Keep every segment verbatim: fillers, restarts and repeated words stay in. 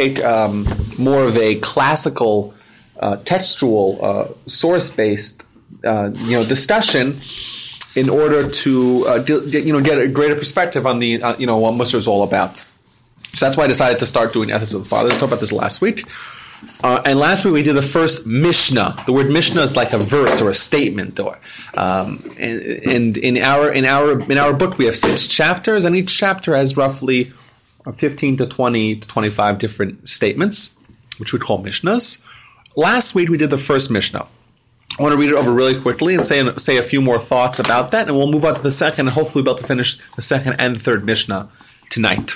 take um, more of a classical, uh, textual, uh, source-based, uh, you know, discussion in order to, uh, get, you know, get a greater perspective on the, uh, you know, what Mussar is all about. So that's why I decided to start doing Ethics of the Fathers. I talked about this last week. Uh, and last week we did the first Mishnah. The word Mishnah is like a verse or a statement, or um, and, and in our in our in our book we have six chapters, and each chapter has roughly fifteen to twenty to twenty-five different statements, which we call Mishnahs. Last week we did the first Mishnah. I want to read it over really quickly and say say a few more thoughts about that, and we'll move on to the second, and hopefully we'll be able to finish the second and the third Mishnah tonight.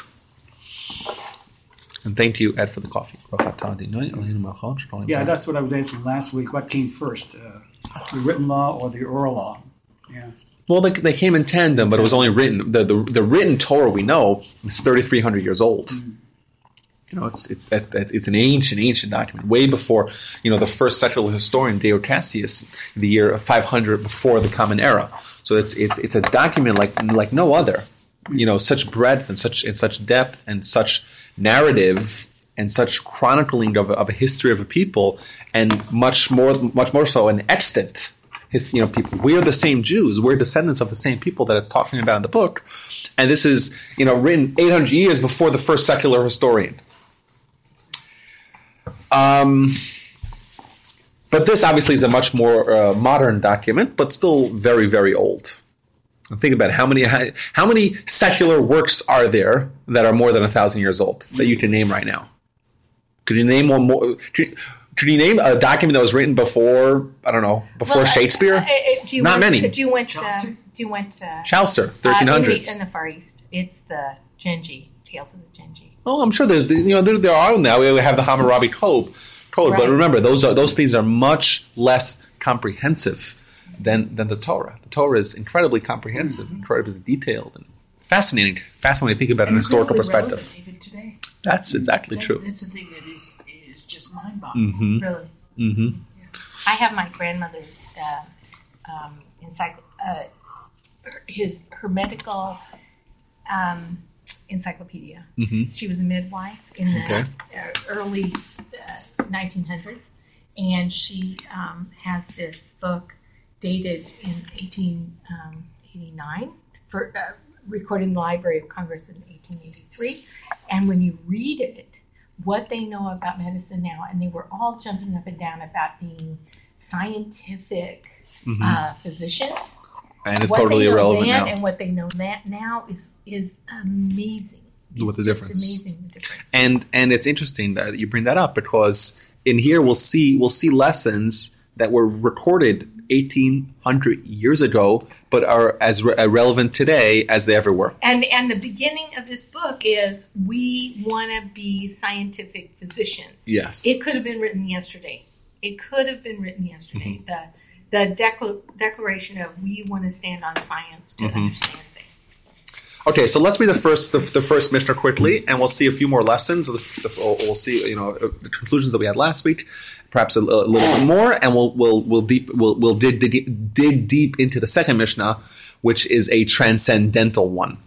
And thank you, Ed, for the coffee. Yeah, that's what I was asking last week. What came first, uh, the written law or the oral law? Yeah. Well, they, they came in tandem, but it was only written. The, the, the written Torah we know is thirty-three hundred years old. Mm-hmm. You know, it's it's it's an ancient, ancient document, way before, you know, the first secular historian, Deo Cassius, in the year five hundred before the Common Era. So it's it's it's a document like like no other. You know, such breadth and such and such depth and such narrative and such chronicling of, of a history of a people, and much more, much more so, an extant, his, you know, people. We are the same Jews. We're descendants of the same people that it's talking about in the book, and this is, you know, written eight hundred years before the first secular historian. Um, but this obviously is a much more uh, modern document, but still very, very old. And think about it, how many how, how many secular works are there that are more than a thousand years old that you can name right now? Could you name one more? Could you, could you name a document that was written before? I don't know, before well, Shakespeare. Uh, uh, do you Not want, many. Do you want Chaucer? The, do you want the, Chaucer? Thirteen hundreds uh, in, in the Far East. It's the Genji, Tales of the Genji. Oh, I'm sure there's you know there there are now. We have the Hammurabi Code, Code, right. But remember those are, those things are much less comprehensive than than the Torah. The Torah is incredibly comprehensive, mm-hmm. incredibly detailed, and fascinating. Fascinating to think about in an historical perspective. Even today. That's exactly that, true. That's the thing that is is just mind-boggling. Mm-hmm. Really. Mm-hmm. Yeah. I have my grandmother's uh, um, encycl- uh, his hermetical um, encyclopedia. Mm-hmm. She was a midwife in the okay. early uh, nineteen hundreds, and she um, has this book dated in eighteen eighty-nine, for uh, recorded in the Library of Congress in eighteen eighty-three. And when you read it, what they know about medicine now, and they were all jumping up and down about being scientific mm-hmm. uh, physicians. And it's what totally irrelevant now. And what they know that now is is amazing. It's what the difference? Amazing the difference. And and it's interesting that you bring that up, because in here we'll see we'll see lessons that were recorded eighteen hundred years ago, but are as re- relevant today as they ever were. And and the beginning of this book is, we want to be scientific physicians. Yes. It could have been written yesterday. It could have been written yesterday. Mm-hmm. The the decla- declaration of, we want to stand on science to mm-hmm. understand things. Okay, so let's read the first the, the first Mishnah quickly, mm-hmm. and we'll see a few more lessons. We'll see, you know, the conclusions that we had last week. Perhaps a, a little bit more, and we'll we'll we'll deep we'll we'll dig, dig, dig deep into the second Mishnah, which is a transcendental one.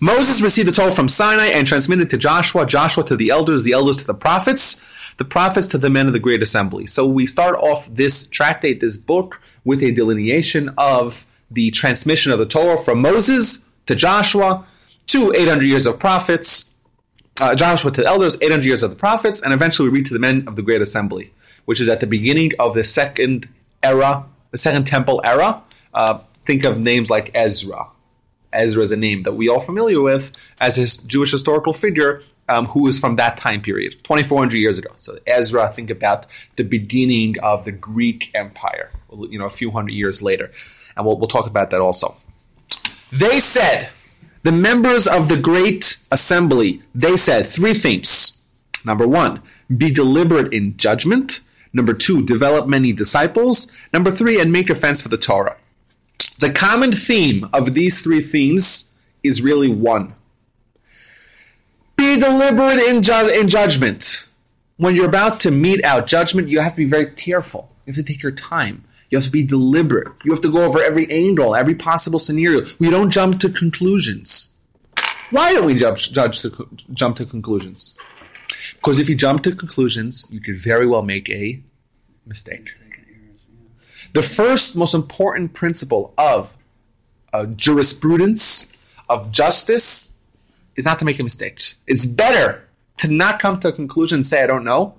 Moses received the Torah from Sinai and transmitted to Joshua, Joshua to the elders, the elders to the prophets, the prophets to the men of the Great Assembly. So we start off this tractate, this book, with a delineation of the transmission of the Torah from Moses to Joshua to eight hundred years of prophets. Uh, Joshua to the elders, eight hundred years of the prophets, and eventually we read to the men of the Great Assembly, which is at the beginning of the second era, the second temple era. Uh, think of names like Ezra. Ezra is a name that we all familiar with as a Jewish historical figure um, who is from that time period, twenty-four hundred years ago. So Ezra, think about the beginning of the Greek Empire, you know, a few hundred years later. And we'll, we'll talk about that also. They said... The members of the Great Assembly, they said three things. Number one, be deliberate in judgment. Number two, develop many disciples. Number three, and make a fence for the Torah. The common theme of these three themes is really one. Be deliberate in, ju- in judgment. When you're about to mete out judgment, you have to be very careful. You have to take your time. You have to be deliberate. You have to go over every angle, every possible scenario. We don't jump to conclusions. Why don't we jump, judge to, jump to conclusions? Because if you jump to conclusions, you could very well make a mistake. The first most important principle of uh, jurisprudence, of justice, is not to make a mistake. It's better to not come to a conclusion and say, I don't know,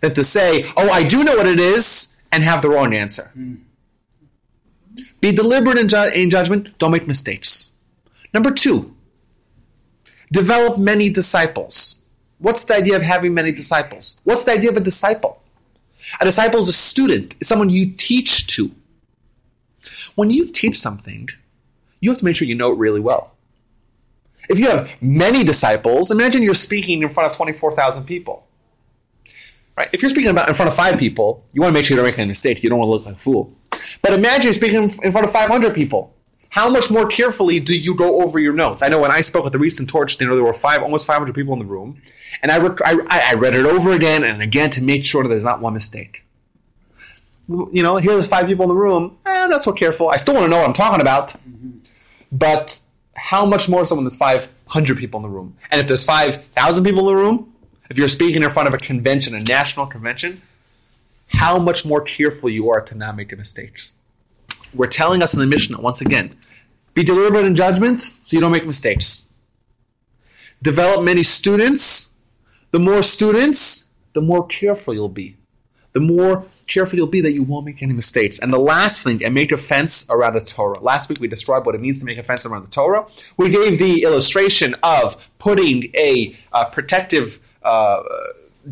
than to say, oh, I do know what it is, and have the wrong answer. Mm. Be deliberate in, ju- in judgment. Don't make mistakes. Number two, develop many disciples. What's the idea of having many disciples? What's the idea of a disciple? A disciple is a student. It's someone you teach to. When you teach something, you have to make sure you know it really well. If you have many disciples, imagine you're speaking in front of twenty-four thousand people. Right? If you're speaking about in front of five people, you want to make sure you don't make any mistakes. You don't want to look like a fool. But imagine you're speaking in front of five hundred people. How much more carefully do you go over your notes? I know when I spoke at the recent Torch dinner, there were five, almost five hundred people in the room. And I, rec- I, I read it over again and again to make sure that there's not one mistake. You know, here there's five people in the room. Eh, I'm not so careful. I still want to know what I'm talking about. Mm-hmm. But how much more so when there's five hundred people in the room? And if there's five thousand people in the room, if you're speaking in front of a convention, a national convention, how much more careful you are to not make mistakes. We're telling us in the Mishnah, once again, be deliberate in judgment so you don't make mistakes. Develop many students. The more students, the more careful you'll be. The more careful you'll be that you won't make any mistakes. And the last thing, and make a fence around the Torah. Last week we described what it means to make a fence around the Torah. We gave the illustration of putting a uh, protective uh,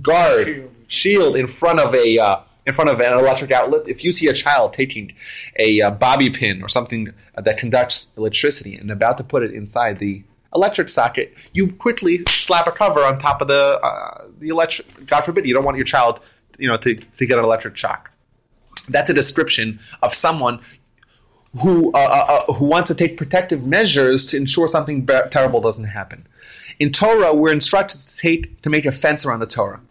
guard, shield. shield in front of a... Uh, in front of an electric outlet. If you see a child taking a uh, bobby pin or something that conducts electricity and about to put it inside the electric socket, you quickly slap a cover on top of the uh, the electric. God forbid, you don't want your child, you know, to, to get an electric shock. That's a description of someone who uh, uh, who wants to take protective measures to ensure something be- terrible doesn't happen. In Torah, we're instructed to take to make a fence around the Torah.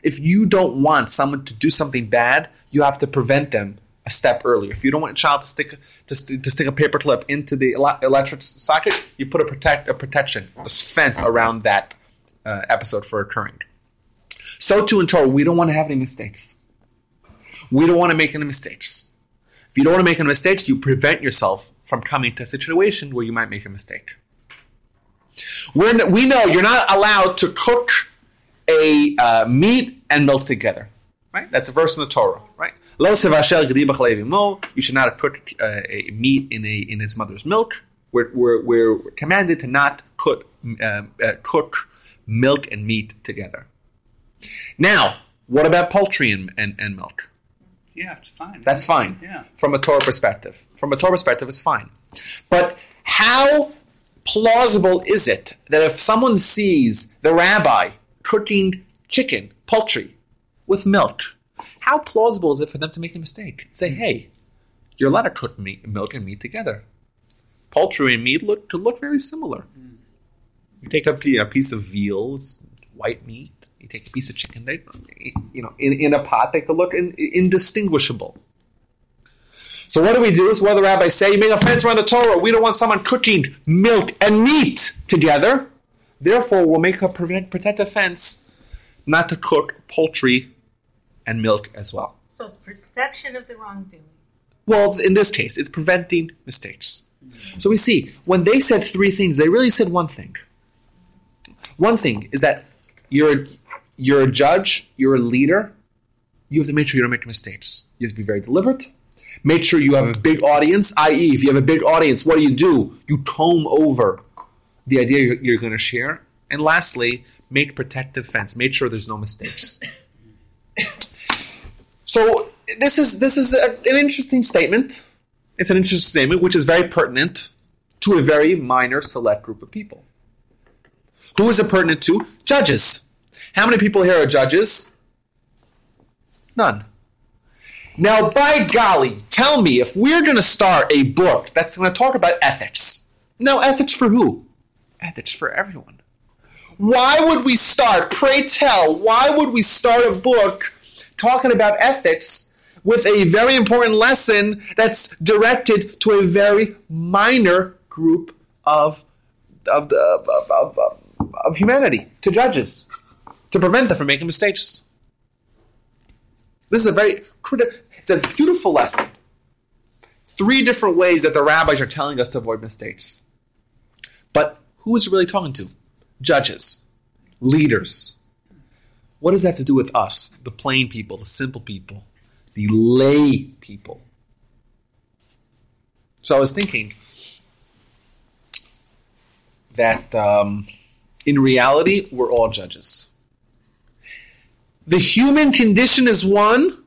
If you don't want someone to do something bad, you have to prevent them a step earlier. If you don't want a child to stick to, st- to stick a paperclip into the ele- electric socket, you put a protect a protection, a fence around that uh, episode for occurring. So too in Torah, we don't want to have any mistakes. We don't want to make any mistakes. If you don't want to make any mistakes, you prevent yourself from coming to a situation where you might make a mistake. We're n- we know you're not allowed to cook a uh, meat and milk together, right? That's a verse in the Torah, right? Lo sevashel gedi b'chalev imo. You should not cook uh, a meat in a in its mother's milk. We're we're, we're commanded to not cook uh, uh, cook milk and meat together. Now, what about poultry and, and, and milk? Yeah, it's fine. That's fine. Yeah. From a Torah perspective, from a Torah perspective, it's fine. But how plausible is it that if someone sees the rabbi cooking chicken, poultry, with milk, how plausible is it for them to make a mistake? Say, hey, you're allowed to cook meat, milk and meat together. Poultry and meat look to look very similar. Mm. You take a, a piece of veal, it's white meat. You take a piece of chicken, they, you know, in, in a pot, they could look in, indistinguishable. So what do we do? So what do the rabbis say? You make a fence around the Torah. We don't want someone cooking milk and meat together. Therefore, we'll make a protective fence not to cook poultry and milk as well. So it's perception of the wrongdoing. Well, in this case, it's preventing mistakes. Mm-hmm. So we see, when they said three things, they really said one thing. One thing is that you're, you're a judge, you're a leader, you have to make sure you don't make mistakes. You have to be very deliberate. Make sure you have a big audience, that is, if you have a big audience, what do you do? You comb over the idea you're going to share. And lastly, make protective fence. Make sure there's no mistakes. So this is this is a, an interesting statement. It's an interesting statement, which is very pertinent to a very minor select group of people. Who is it pertinent to? Judges. How many people here are judges? None. Now, by golly, tell me, if we're going to start a book that's going to talk about ethics. Now, ethics for who? Ethics for everyone. Why would we start, pray tell, why would we start a book talking about ethics with a very important lesson that's directed to a very minor group of of the of, of, of, of humanity, to judges? to prevent them from making mistakes. This is a very critical, it's a beautiful lesson. Three different ways that the rabbis are telling us to avoid mistakes. But who is it really talking to? Judges, leaders. What does that have to do with us, the plain people, the simple people, the lay people? So I was thinking that um, in reality, we're all judges. The human condition is one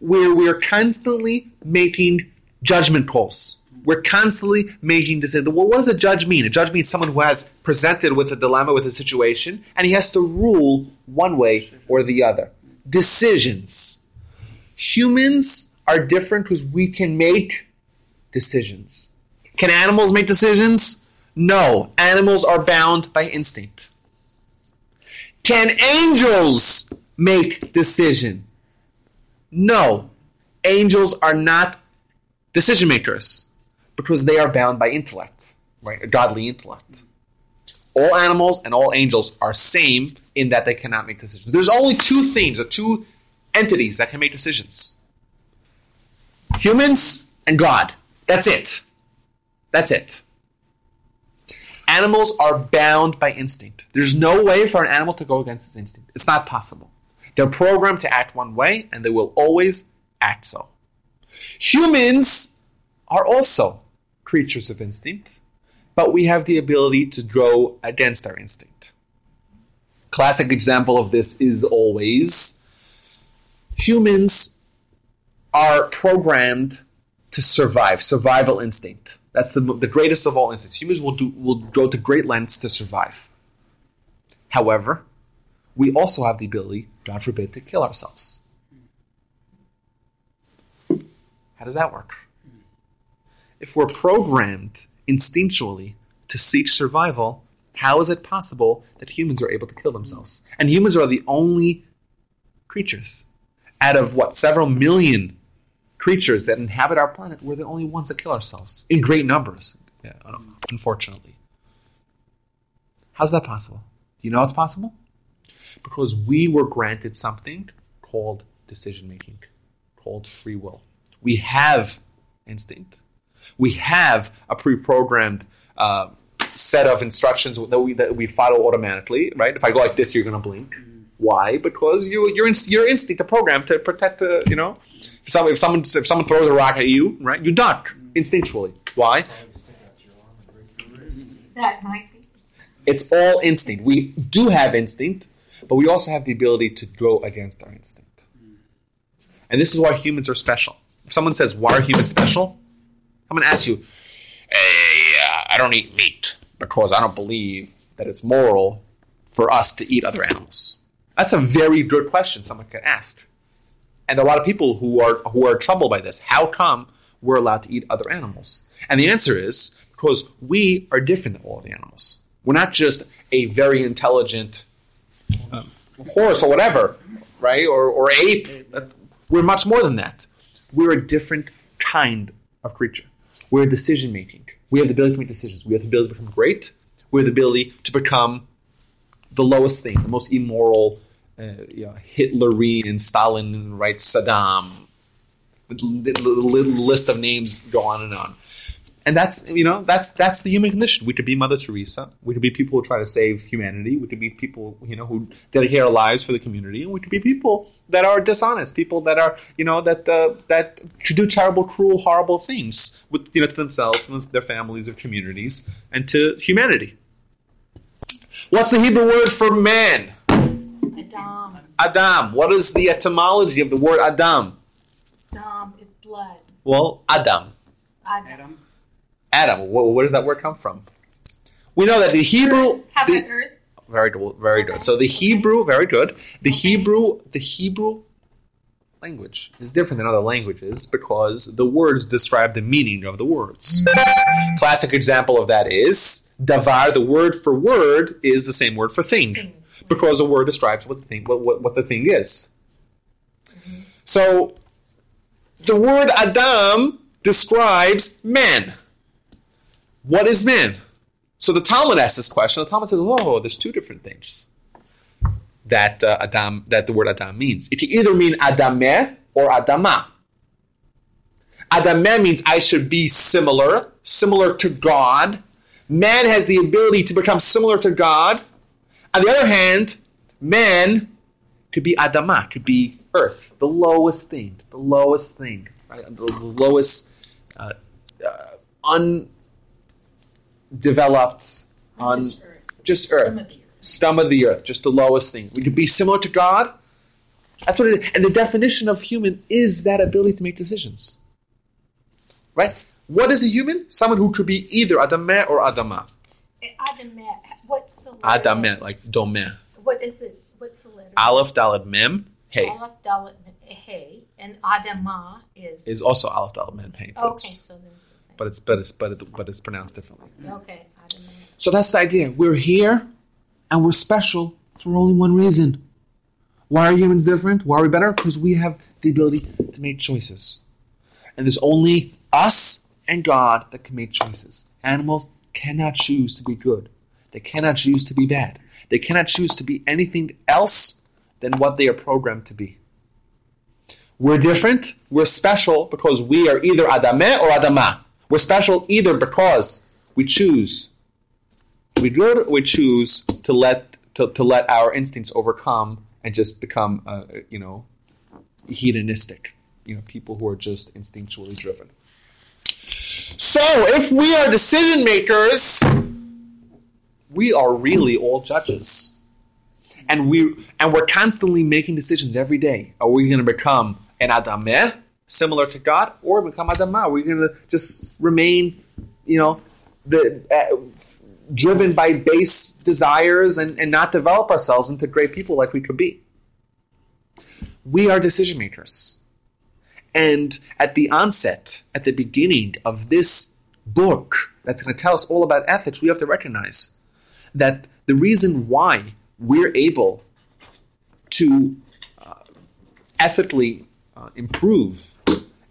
where we're constantly making judgment calls. We're constantly making decisions. Well, what does a judge mean? A judge means someone who has presented with a dilemma, with a situation, and he has to rule one way or the other. Decisions. Humans are different because we can make decisions. Can animals make decisions? No. Animals are bound by instinct. Can angels make decision? No. Angels are not decision makers because they are bound by intellect, right? A godly intellect. All animals and all angels are same in that they cannot make decisions. There's only two things, or two entities that can make decisions. Humans and God. That's it. That's it. Animals are bound by instinct. There's no way for an animal to go against its instinct. It's not possible. They're programmed to act one way, and they will always act so. Humans are also creatures of instinct, but we have the ability to go against our instinct. Classic example of this is always humans are programmed to survive, survival instinct. That's the, the greatest of all instincts. Humans will do will go to great lengths to survive. However, we also have the ability, God forbid, to kill ourselves. How does that work? If we're programmed instinctually to seek survival, how is it possible that humans are able to kill themselves? And humans are the only creatures out of, what, several million creatures that inhabit our planet, we're the only ones that kill ourselves in great numbers, yeah, unfortunately. How's that possible? Do you know it's possible? Because we were granted something called decision-making, called free will. We have instinct. We have a pre-programmed uh, set of instructions that we that we follow automatically, right? If I go like this, you're going to blink. Why? Because you, your your instinct, the program to protect the, you know, if someone if someone if someone throws a rock at you, right, you duck instinctually. Why? That might be. It's all instinct. We do have instinct, but we also have the ability to go against our instinct, and this is why humans are special. If someone says, "Why are humans special?" I'm going to ask you, "Hey, uh, I don't eat meat because I don't believe that it's moral for us to eat other animals." That's a very good question someone could ask. And a lot of people who are who are troubled by this. How come we're allowed to eat other animals? And the answer is because we are different than all the animals. We're not just a very intelligent um, horse or whatever, right? Or, or ape. We're much more than that. We're a different kind of creature. We're decision-making. We have the ability to make decisions. We have the ability to become great. We have the ability to become the lowest thing, the most immoral. Uh, you know, Hitlerine and Stalin, right? Saddam. The, the, the, the list of names go on and on. And that's, you know, that's that's the human condition. We could be Mother Teresa. We could be people who try to save humanity. We could be people, you know, who dedicate our lives for the community. And we could be people that are dishonest, people that are, you know, that uh, that do terrible, cruel, horrible things with, you know, to themselves, and their families, or communities, and to humanity. What's the Hebrew word for man? Adam. Adam. What is the etymology of the word Adam? Adam is blood. Well, Adam. Adam. Adam. Where does that word come from? We know that the Hebrew. Earth. Have the, earth. Very good. Very okay. good. So the Hebrew. Very good. The okay. Hebrew. The Hebrew language is different than other languages because the words describe the meaning of the words. Classic example of that is davar. The word for word is the same word for thing. Things. Because a word describes what the thing, what, what, what the thing is. Mm-hmm. So, the word Adam describes man. What is man? So the Talmud asks this question. The Talmud says, whoa, there's two different things. that uh, Adam, that the word Adam means. It can either mean Adameh or Adama. Adameh means I should be similar, similar to God. Man has the ability to become similar to God. On the other hand, man could be Adama, could be earth, the lowest thing, the lowest thing, right? the, the lowest, uh, uh, undeveloped, un, just earth, just earth. Stump of the earth, just the lowest thing. We could be similar to God. That's what it is. And the definition of human is that ability to make decisions. Right? What is a human? Someone who could be either Adameh or Adama. Adameh. What's the word? Adameh, like domeh. What is it? What's the letter? Aleph, Dalet, Mem, Hey. Aleph, Dalet, Hey. And Adama is? Is also Aleph, Dalet, Mem, Hey. Okay, so there's the same. But it's, but it's, but it, but it's pronounced differently. Okay, Adameh. So that's the idea. We're here. And we're special for only one reason. Why are humans different? Why are we better? Because we have the ability to make choices. And there's only us and God that can make choices. Animals cannot choose to be good. They cannot choose to be bad. They cannot choose to be anything else than what they are programmed to be. We're different. We're special because we are either Adameh or Adama. We're special either because we choose to be good or we choose to let to, to let our instincts overcome and just become, uh, you know, hedonistic. You know, people who are just instinctually driven. So, if we are decision makers, we are really all judges, and we and we're constantly making decisions every day. Are we going to become an Adameh, similar to God, or become Adama? Are we going to just remain, you know, the uh, driven by base desires and, and not develop ourselves into great people like we could be? We are decision makers. And at the onset, at the beginning of this book that's going to tell us all about ethics, we have to recognize that the reason why we're able to uh, ethically uh, improve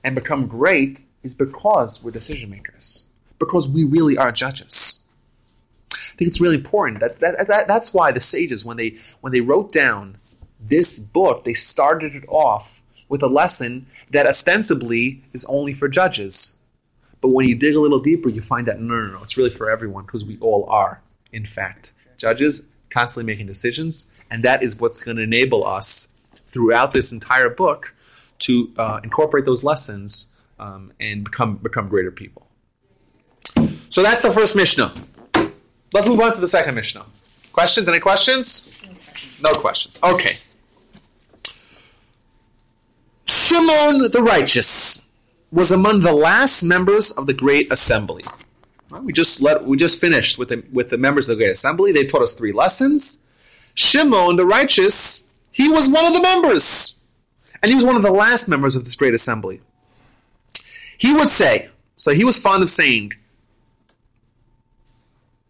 and become great is because we're decision makers. Because we really are judges. I think it's really important. That, that, that that's why the sages, when they when they wrote down this book, they started it off with a lesson that ostensibly is only for judges. But when you dig a little deeper, you find that no, no, no, it's really for everyone because we all are, in fact, judges, constantly making decisions, and that is what's going to enable us throughout this entire book to uh, incorporate those lessons um, and become become greater people. So that's the first Mishnah. Let's move on to the second Mishnah. Questions? Any questions? No questions. Okay. Shimon the Righteous was among the last members of the Great Assembly. We just let we just finished with the with the members of the Great Assembly. They taught us three lessons. Shimon the Righteous, he was one of the members. And he was one of the last members of this Great Assembly. He would say, so he was fond of saying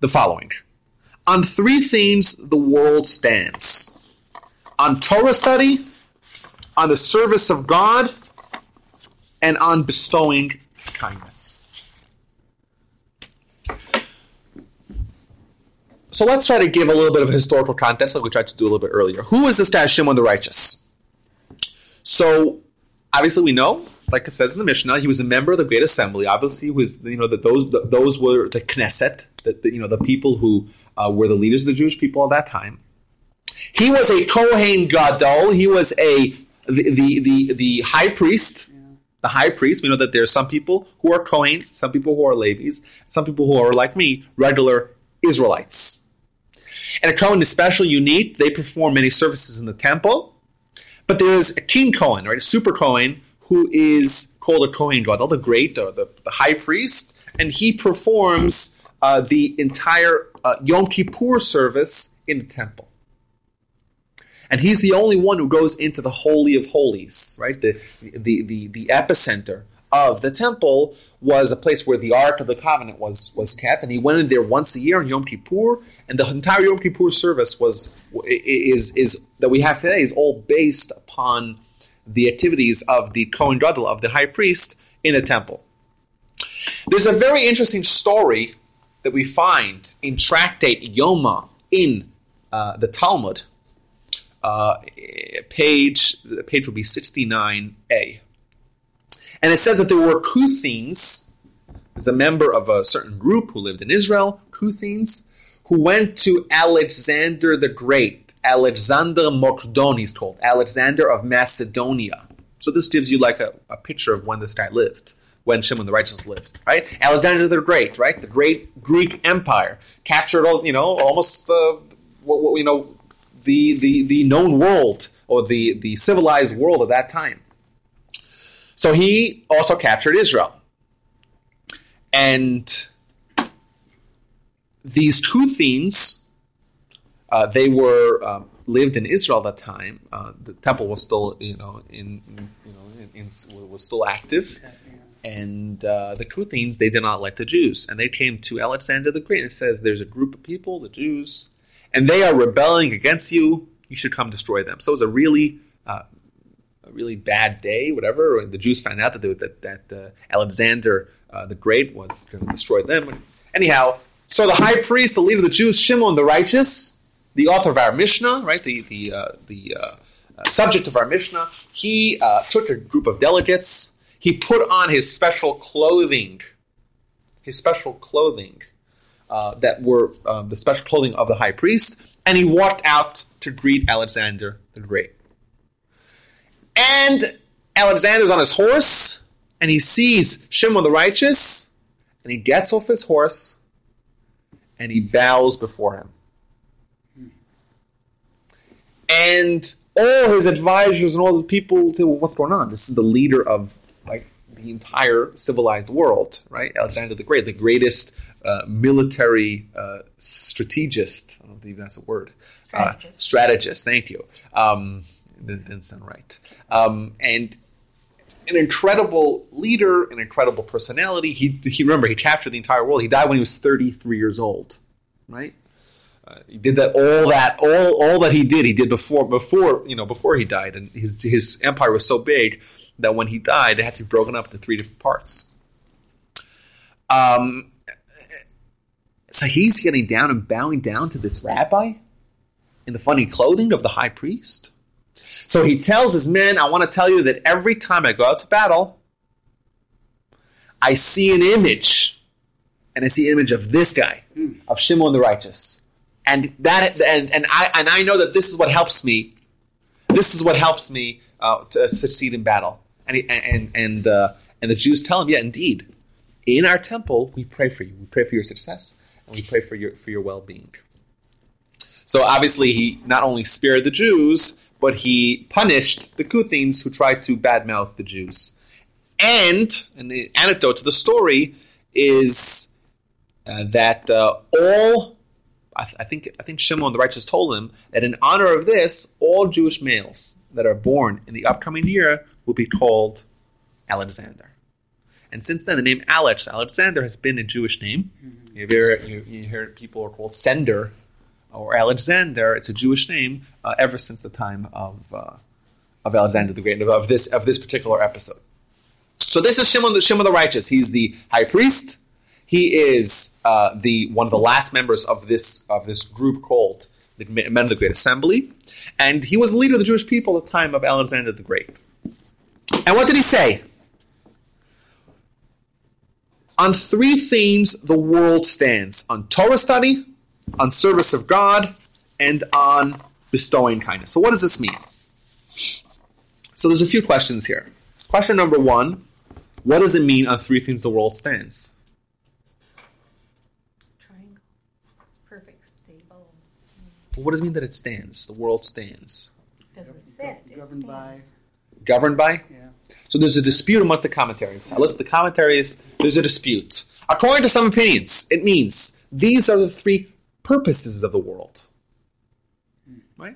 the following. On three themes the world stands. On Torah study, on the service of God, and on bestowing kindness. So let's try to give a little bit of historical context like we tried to do a little bit earlier. Who was this guy Shimon the Righteous? So obviously, we know, like it says in the Mishnah, he was a member of the Great Assembly. Obviously, he was, you know, that those the, those were the Knesset, the, the, you know, the people who uh, were the leaders of the Jewish people at that time. He was a Kohen Gadol. He was a the the the, the high priest. Yeah. The high priest. We know that there are some people who are Kohens, some people who are Levis, some people who are like me, regular Israelites. And a Kohen is special, unique. They perform many services in the temple. But there is a king Kohen, right? A super Kohen, who is called a Kohen Gadol, the great, or the, the high priest, and he performs uh, the entire uh, Yom Kippur service in the temple. And he's the only one who goes into the Holy of Holies, right? The the the, the epicenter of the temple was a place where the Ark of the Covenant was was kept, and he went in there once a year on Yom Kippur, and the entire Yom Kippur service was is is that we have today is all based upon the activities of the Kohen Gadol, of the high priest, in a temple. There's a very interesting story that we find in Tractate Yoma in uh, the Talmud uh, page, the page will be sixty-nine A. And it says that there were Cutheans, as a member of a certain group who lived in Israel, Cutheans, who went to Alexander the Great, Alexander Mokdon, he's called, Alexander of Macedonia. So this gives you like a, a picture of when this guy lived, when Shimon the Righteous lived, right? Alexander the Great, right? The great Greek Empire captured all, you know, almost the, what, what, you know, the, the, the known world or the, the civilized world at that time. So he also captured Israel. And these Cutheans, uh, they were um, lived in Israel at that time. Uh, the temple was still, you know, in, you know, in, in, was still active, and uh, the Cutheans, they did not like the Jews, and they came to Alexander the Great. And it says, "There's a group of people, the Jews, and they are rebelling against you. You should come destroy them." So it was a really, uh, a really bad day. Whatever, the Jews found out that they, that that uh, Alexander uh, the Great was going to destroy them. Anyhow. So the high priest, the leader of the Jews, Shimon the Righteous, the author of our Mishnah, right? The the uh, the uh, subject of our Mishnah. He uh, took a group of delegates. He put on his special clothing, his special clothing uh, that were uh, the special clothing of the high priest, and he walked out to greet Alexander the Great. And Alexander's on his horse, and he sees Shimon the Righteous, and he gets off his horse. And he bows before him. And all his advisors and all the people say, well, what's going on? This is the leader of like the entire civilized world, right? Alexander the Great, the greatest uh, military uh, strategist. I don't believe that's a word. Strategist. Uh, strategist, thank you. Um, didn't, didn't sound right. Um, and an incredible leader, an incredible personality. He, he remember, he captured the entire world. He died when he was thirty-three years old, right? Uh, he did that all that all all that he did. He did before before you know before he died, and his his empire was so big that when he died, it had to be broken up into three different parts. Um, so he's getting down and bowing down to this rabbi in the funny clothing of the high priest. So he tells his men, I want to tell you that every time I go out to battle, I see an image, and I see an image of this guy, mm. of Shimon the Righteous, and that, and, and I and I know that this is what helps me. This is what helps me uh, to succeed in battle. And he, and and uh, and the Jews tell him, yeah, indeed, in our temple we pray for you, we pray for your success, and we pray for your for your well-being. So obviously, he not only spared the Jews, but he punished the Cutheans who tried to badmouth the Jews. And, and the anecdote to the story is uh, that uh, all, I, th- I think I think Shimon the Righteous told him that in honor of this, all Jewish males that are born in the upcoming year will be called Alexander. And since then, the name Alex, Alexander, has been a Jewish name. Mm-hmm. You, hear, you, you hear people are called Sender or Alexander, it's a Jewish name, uh, ever since the time of uh, of Alexander the Great, of this of this particular episode. So this is Shimon the Shimon the Righteous. He's the high priest. He is uh, the one of the last members of this of this group called the Men of the Great Assembly, and he was the leader of the Jewish people at the time of Alexander the Great. And what did he say? On three themes, the world stands: on Torah study, on service of God, and on bestowing kindness. So what does this mean? So there's a few questions here. Question number one, what does it mean on three things the world stands? Triangle. It's perfect, stable. Well, what does it mean that it stands? The world stands. Does it sit? Governed it by. Governed by? Yeah. So there's a dispute among the commentaries. I looked at the commentaries. There's a dispute. According to some opinions, it means these are the three purposes of the world, right?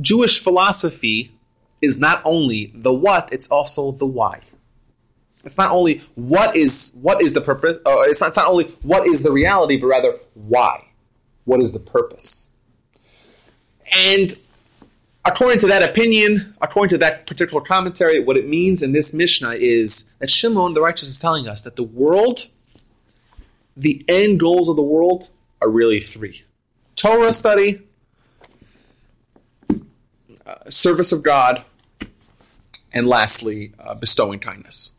Jewish philosophy is not only the what, it's also the why. It's not only what is what is the purpose, uh, it's, not, it's not only what is the reality, but rather why. What is the purpose? And according to that opinion, according to that particular commentary, what it means in this Mishnah is that Shimon the Righteous is telling us that the world, the end goals of the world, are really three: Torah study, uh, service of God, and lastly, uh, bestowing kindness.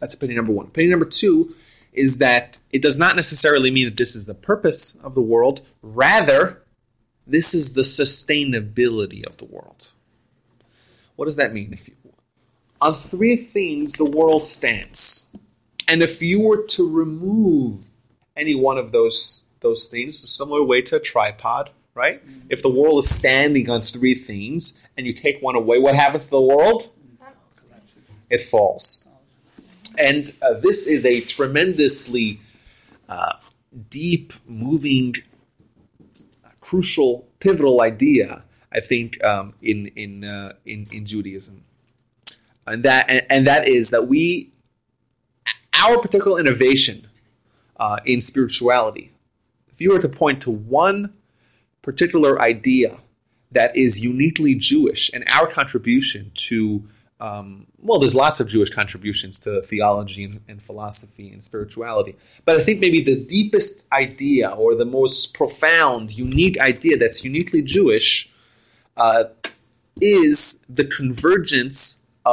That's opinion number one. Opinion number two is that it does not necessarily mean that this is the purpose of the world. Rather, this is the sustainability of the world. What does that mean? If you, on three things, the world stands. And if you were to remove any one of those those things, a similar way to a tripod, right? Mm-hmm. If the world is standing on three things and you take one away, what happens to the world? It falls. And uh, this is a tremendously uh, deep, moving, uh, crucial, pivotal idea, I think, um, in in, uh, in in Judaism, and that and, and that is that we, our particular innovation uh, in spirituality. If you were to point to one particular idea that is uniquely Jewish, and our contribution to Um, well, there's lots of Jewish contributions to theology and, and philosophy and spirituality. But I think maybe the deepest idea or the most profound, unique idea that's uniquely Jewish uh, is the convergence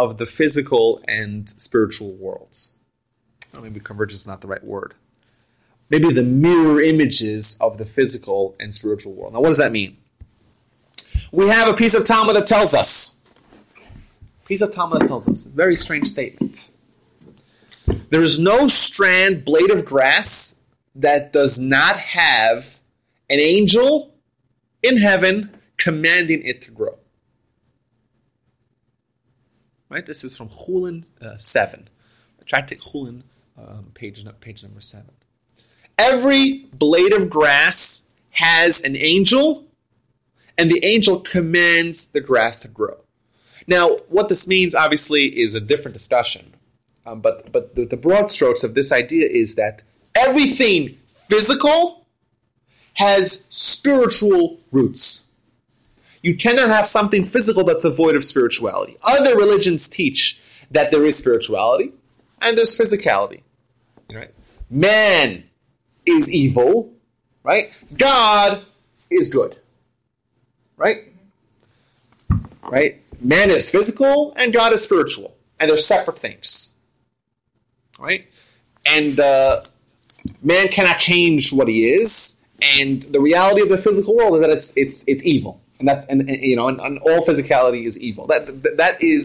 of the physical and spiritual worlds. Or maybe convergence is not the right word. Maybe the mirror images of the physical and spiritual world. Now, what does that mean? We have a piece of Talmud that tells us Piece of Talmud tells us, a very strange statement. There is no strand, blade of grass that does not have an angel in heaven commanding it to grow. Right? This is from Chulin uh, seven, Tractate Chulin, um, page page number seven. Every blade of grass has an angel, and the angel commands the grass to grow. Now, what this means, obviously, is a different discussion. Um, but but the, the broad strokes of this idea is that everything physical has spiritual roots. You cannot have something physical that's devoid of spirituality. Other religions teach that there is spirituality and there's physicality. Right? Man is evil, right? God is good, right? Right? Man is physical and God is spiritual, and they're separate things, right? And uh, man cannot change what he is, and the reality of the physical world is that it's it's it's evil, and that and, and you know, and, and all physicality is evil. That, that that is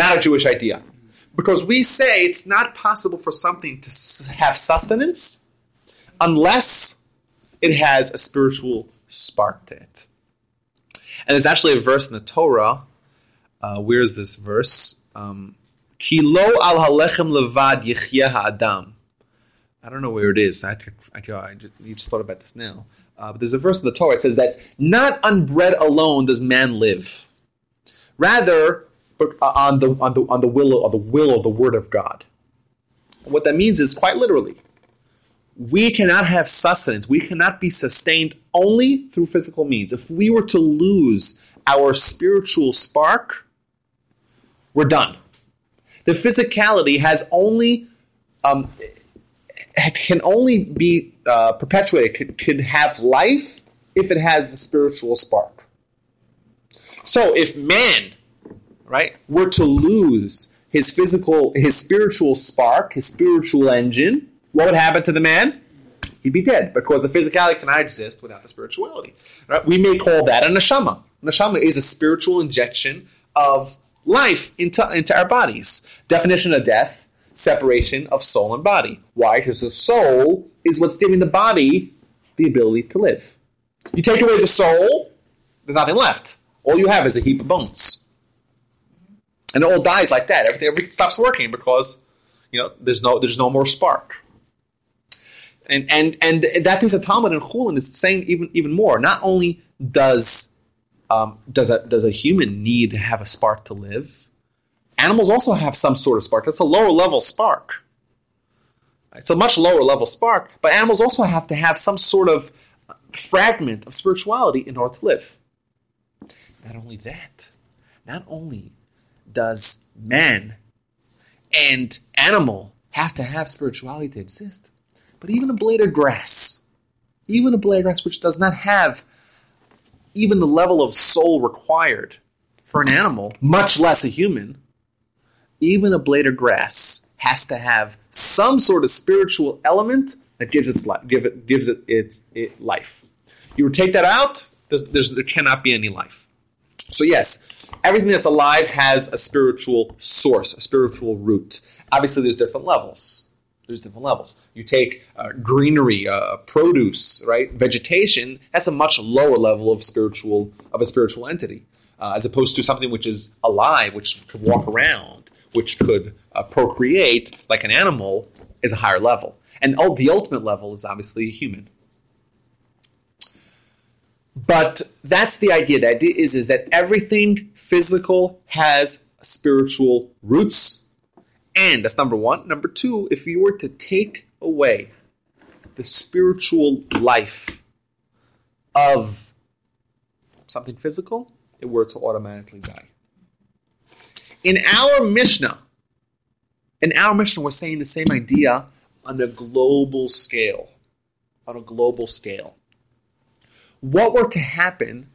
not a Jewish idea, because we say it's not possible for something to have sustenance unless it has a spiritual spark to it. And there's actually a verse in the Torah. Uh, where is this verse? Um, Ki lo al halechem levad yichya ha'adam. I don't know where it is. I, I, I just, you just thought about this now. Uh, but there's a verse in the Torah. It says that not on bread alone does man live. Rather, on the on the on the will of the will of the Word of God. What that means is quite literally, we cannot have sustenance. We cannot be sustained only through physical means. If we were to lose our spiritual spark, we're done. The physicality has only um, can only be uh, perpetuated. Could, could have life if it has the spiritual spark. So, if man, right, were to lose his physical, his spiritual spark, his spiritual engine, what would happen to the man? He'd be dead, because the physicality cannot exist without the spirituality. Right? We may call that a neshama. Neshama is a spiritual injection of life into, into our bodies. Definition of death, separation of soul and body. Why? Because the soul is what's giving the body the ability to live. You take away the soul, there's nothing left. All you have is a heap of bones. And it all dies like that. Everything, everything stops working because, you know, there's no there's no more spark. And and and that piece of Talmud and Chulin is saying even even more. Not only does um, does a does a human need to have a spark to live, animals also have some sort of spark. That's a lower level spark. It's a much lower level spark, but animals also have to have some sort of fragment of spirituality in order to live. Not only that, not only does man and animal have to have spirituality to exist, but even a blade of grass, even a blade of grass which does not have even the level of soul required for an animal, much less a human, even a blade of grass has to have some sort of spiritual element that gives its life. Give it, gives it its it life. You take that out, there's, there's, there cannot be any life. So yes, everything that's alive has a spiritual source, a spiritual root. Obviously, there's different levels. There's different levels. You take uh, greenery, uh, produce, right, vegetation. That's a much lower level of spiritual of a spiritual entity, uh, as opposed to something which is alive, which could walk around, which could uh, procreate, like an animal, is a higher level. And all, the ultimate level is obviously a human. But that's the idea. The idea is, is that everything physical has spiritual roots. And that's number one. Number two, if you were to take away the spiritual life of something physical, it were to automatically die. In our Mishnah, in our Mishnah, we're saying the same idea on a global scale. On a global scale. What were to happen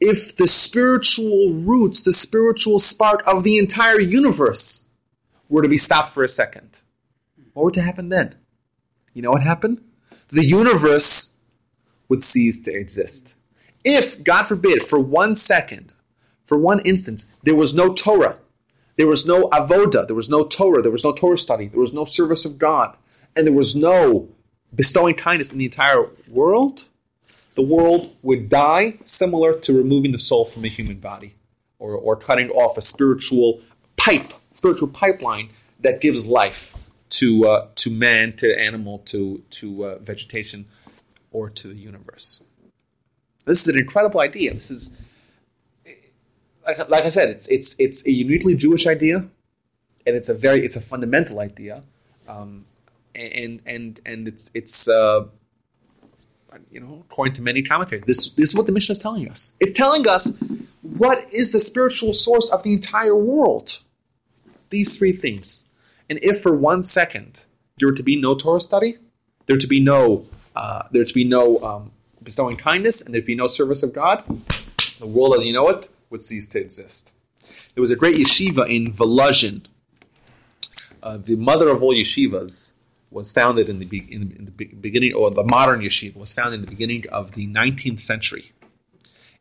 if the spiritual roots, the spiritual spark of the entire universe were to be stopped for a second? What were to happen then? You know what happened? The universe would cease to exist. If, God forbid, for one second, for one instance, there was no Torah, there was no Avodah, there was no Torah, there was no Torah study, there was no service of God, and there was no bestowing kindness in the entire world, the world would die, similar to removing the soul from a human body, or, or cutting off a spiritual pipe, spiritual pipeline that gives life to uh, to man, to animal, to to uh, vegetation, or to the universe. This is an incredible idea. This is, like, like I said, it's it's it's a uniquely Jewish idea, and it's a very it's a fundamental idea, um, and and and it's it's. Uh, You know, according to many commentaries, this this is what the Mishnah is telling us. It's telling us what is the spiritual source of the entire world. These three things. And if for one second there were to be no Torah study, there to be no uh, there to be no um, bestowing kindness, and there'd be no service of God, the world as you know it would cease to exist. There was a great yeshiva in Volozhin. Uh, the mother of all yeshivas was founded in the, in, in the beginning, or the modern yeshiva was founded in the beginning of the nineteenth century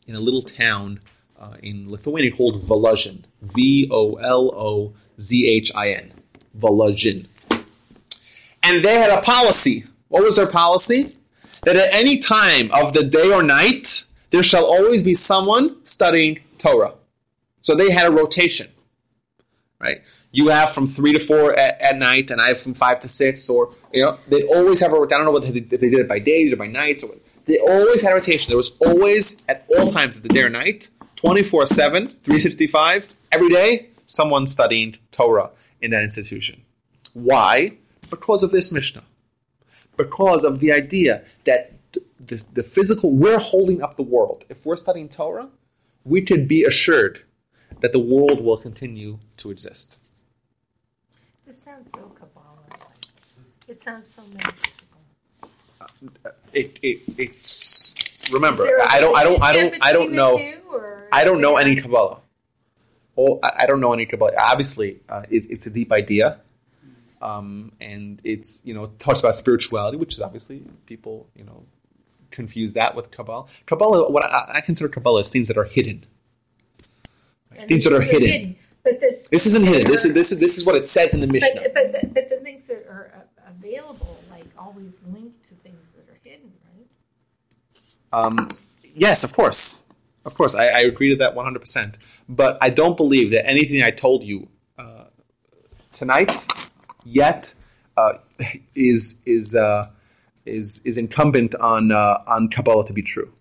in a little town uh, in Lithuania called Volozhin. V O L O Z H I N. Volozhin. And they had a policy. What was their policy? That at any time of the day or night, there shall always be someone studying Torah. So they had a rotation, right? You have from three to four at, at night, and I have from five to six, or, you know, they'd always have a rotation. I don't know whether they, if they did it by day, did it by night, or they always had a rotation. There was always, at all times of the day or night, twenty-four seven, three sixty-five, every day, someone studying Torah in that institution. Why? Because of this Mishnah. Because of the idea that the, the, the physical, we're holding up the world. If we're studying Torah, we could be assured that the world will continue to exist. This sounds so Kabbalah-like. It sounds so magical. Uh, it it it's remember I don't I don't I don't I don't know two, I don't know any Kabbalah. Oh, I, I don't know any Kabbalah. Obviously, uh, it, it's a deep idea, um, and it's you know talks about spirituality, which is obviously people you know confuse that with Kabbalah. Kabbalah, what I, I consider Kabbalah is things that are hidden. And things that are hidden. hidden. But this, this isn't hidden. Are, this is this is this is what it says in the Mishnah. But but the, but the things that are available, like always, linked to things that are hidden, right? Um, yes, of course, of course. I, I agree to that one hundred percent. But I don't believe that anything I told you uh, tonight yet uh, is is uh, is is incumbent on uh, on Kabbalah to be true.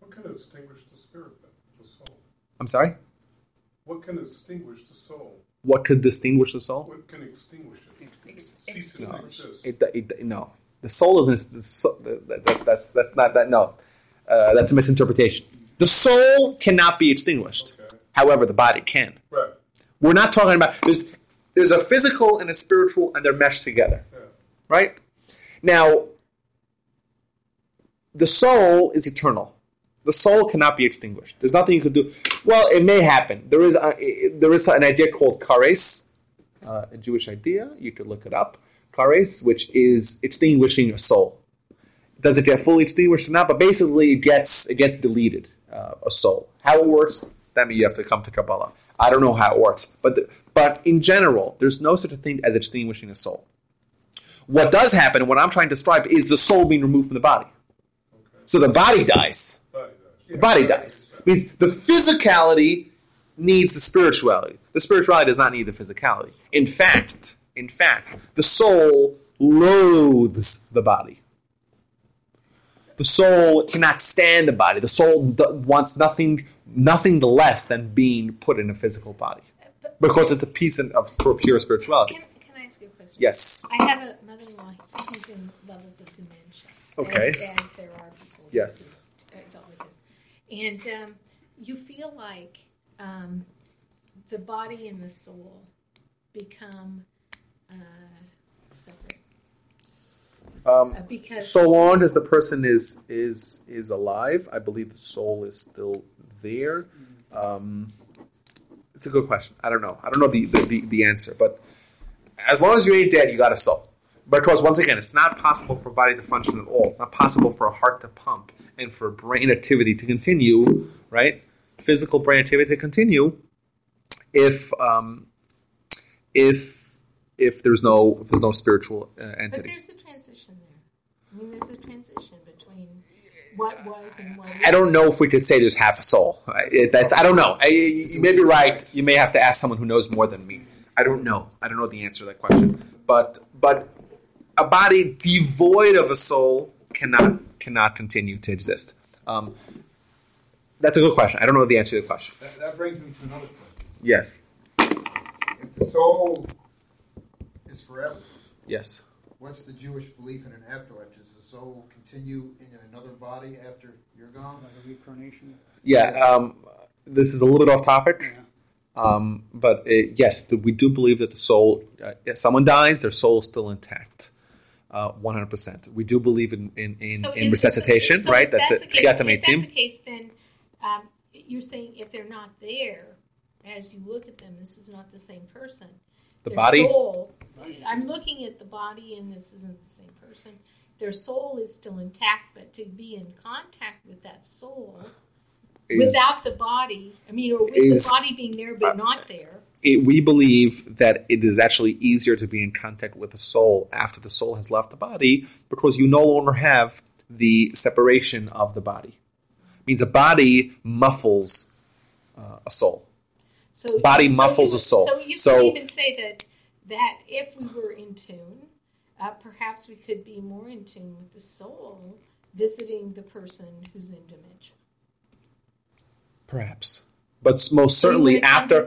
What can distinguish the spirit, the soul? I'm sorry? What can extinguish the soul? What could distinguish the soul? What can extinguish it? Cease to exist. It, it, no, the soul isn't. The soul, that, that, that's that's not that. No, uh, that's a misinterpretation. The soul cannot be extinguished. Okay. However, the body can. Right. We're not talking about there's there's a physical and a spiritual, and they're meshed together. Yeah. Right? Now, the soul is eternal. The soul cannot be extinguished. There's nothing you could do. Well, it may happen. There is a, there is an idea called Kares, uh, a Jewish idea. You could look it up. Kares, which is extinguishing your soul. Does it get fully extinguished or not? But basically, it gets it gets deleted, uh, a soul. How it works, that means you have to come to Kabbalah. I don't know how it works. But, the, but in general, there's no such a thing as extinguishing a soul. What does happen, and what I'm trying to describe, is the soul being removed from the body. Okay. So the body dies. The body dies. It means the physicality needs the spirituality. The spirituality does not need the physicality. In fact, in fact, the soul loathes the body. The soul cannot stand the body. The soul wants nothing, nothing less than being put in a physical body, because it's a piece of pure spirituality. Can, can I ask you a question? Yes. I have a mother-in-law who's in levels of dementia. Okay. As, as there are people. Yes. And um, you feel like um, the body and the soul become uh, separate. Um, because so long as the person is is is alive, I believe the soul is still there. Um, it's a good question. I don't know. I don't know the, the, the, the answer. But as long as you ain't dead, you got a soul. Because, once again, it's not possible for a body to function at all. It's not possible for a heart to pump and for brain activity to continue, right? Physical brain activity to continue if um, if if there's no if there's no spiritual uh, entity. But there's a transition there. I mean, there's a transition between what was and what was. I don't know if we could say there's half a soul. I, that's I don't know. I, you may be right. You may have to ask someone who knows more than me. I don't know. I don't know the answer to that question. But but. A body devoid of a soul cannot cannot continue to exist. Um, that's a good question. I don't know the answer to the question. That, that brings me to another question. Yes. If the soul is forever, yes. What's the Jewish belief in an afterlife? Does the soul continue in another body after you're gone? Like a reincarnation? Yeah. Um, this is a little bit off topic. Yeah. Um, but it, yes, we do believe that the soul, uh, if someone dies, their soul is still intact. Uh, one hundred percent. We do believe in, in, in, so in resuscitation, so right? That's, that's it. The case, if that's the case, then um, you're saying if they're not there, as you look at them, this is not the same person. The their body? Soul, I'm looking at the body and this isn't the same person. Their soul is still intact, but to be in contact with that soul is, without the body, I mean, or with is, the body being there but uh, not there. It, we believe that it is actually easier to be in contact with the soul after the soul has left the body, because you no longer have the separation of the body. It means a body muffles uh, a soul. So body so muffles you, a soul. So you so, could even say that that if we were in tune, uh, perhaps we could be more in tune with the soul visiting the person who's in dementia. Perhaps, but most certainly after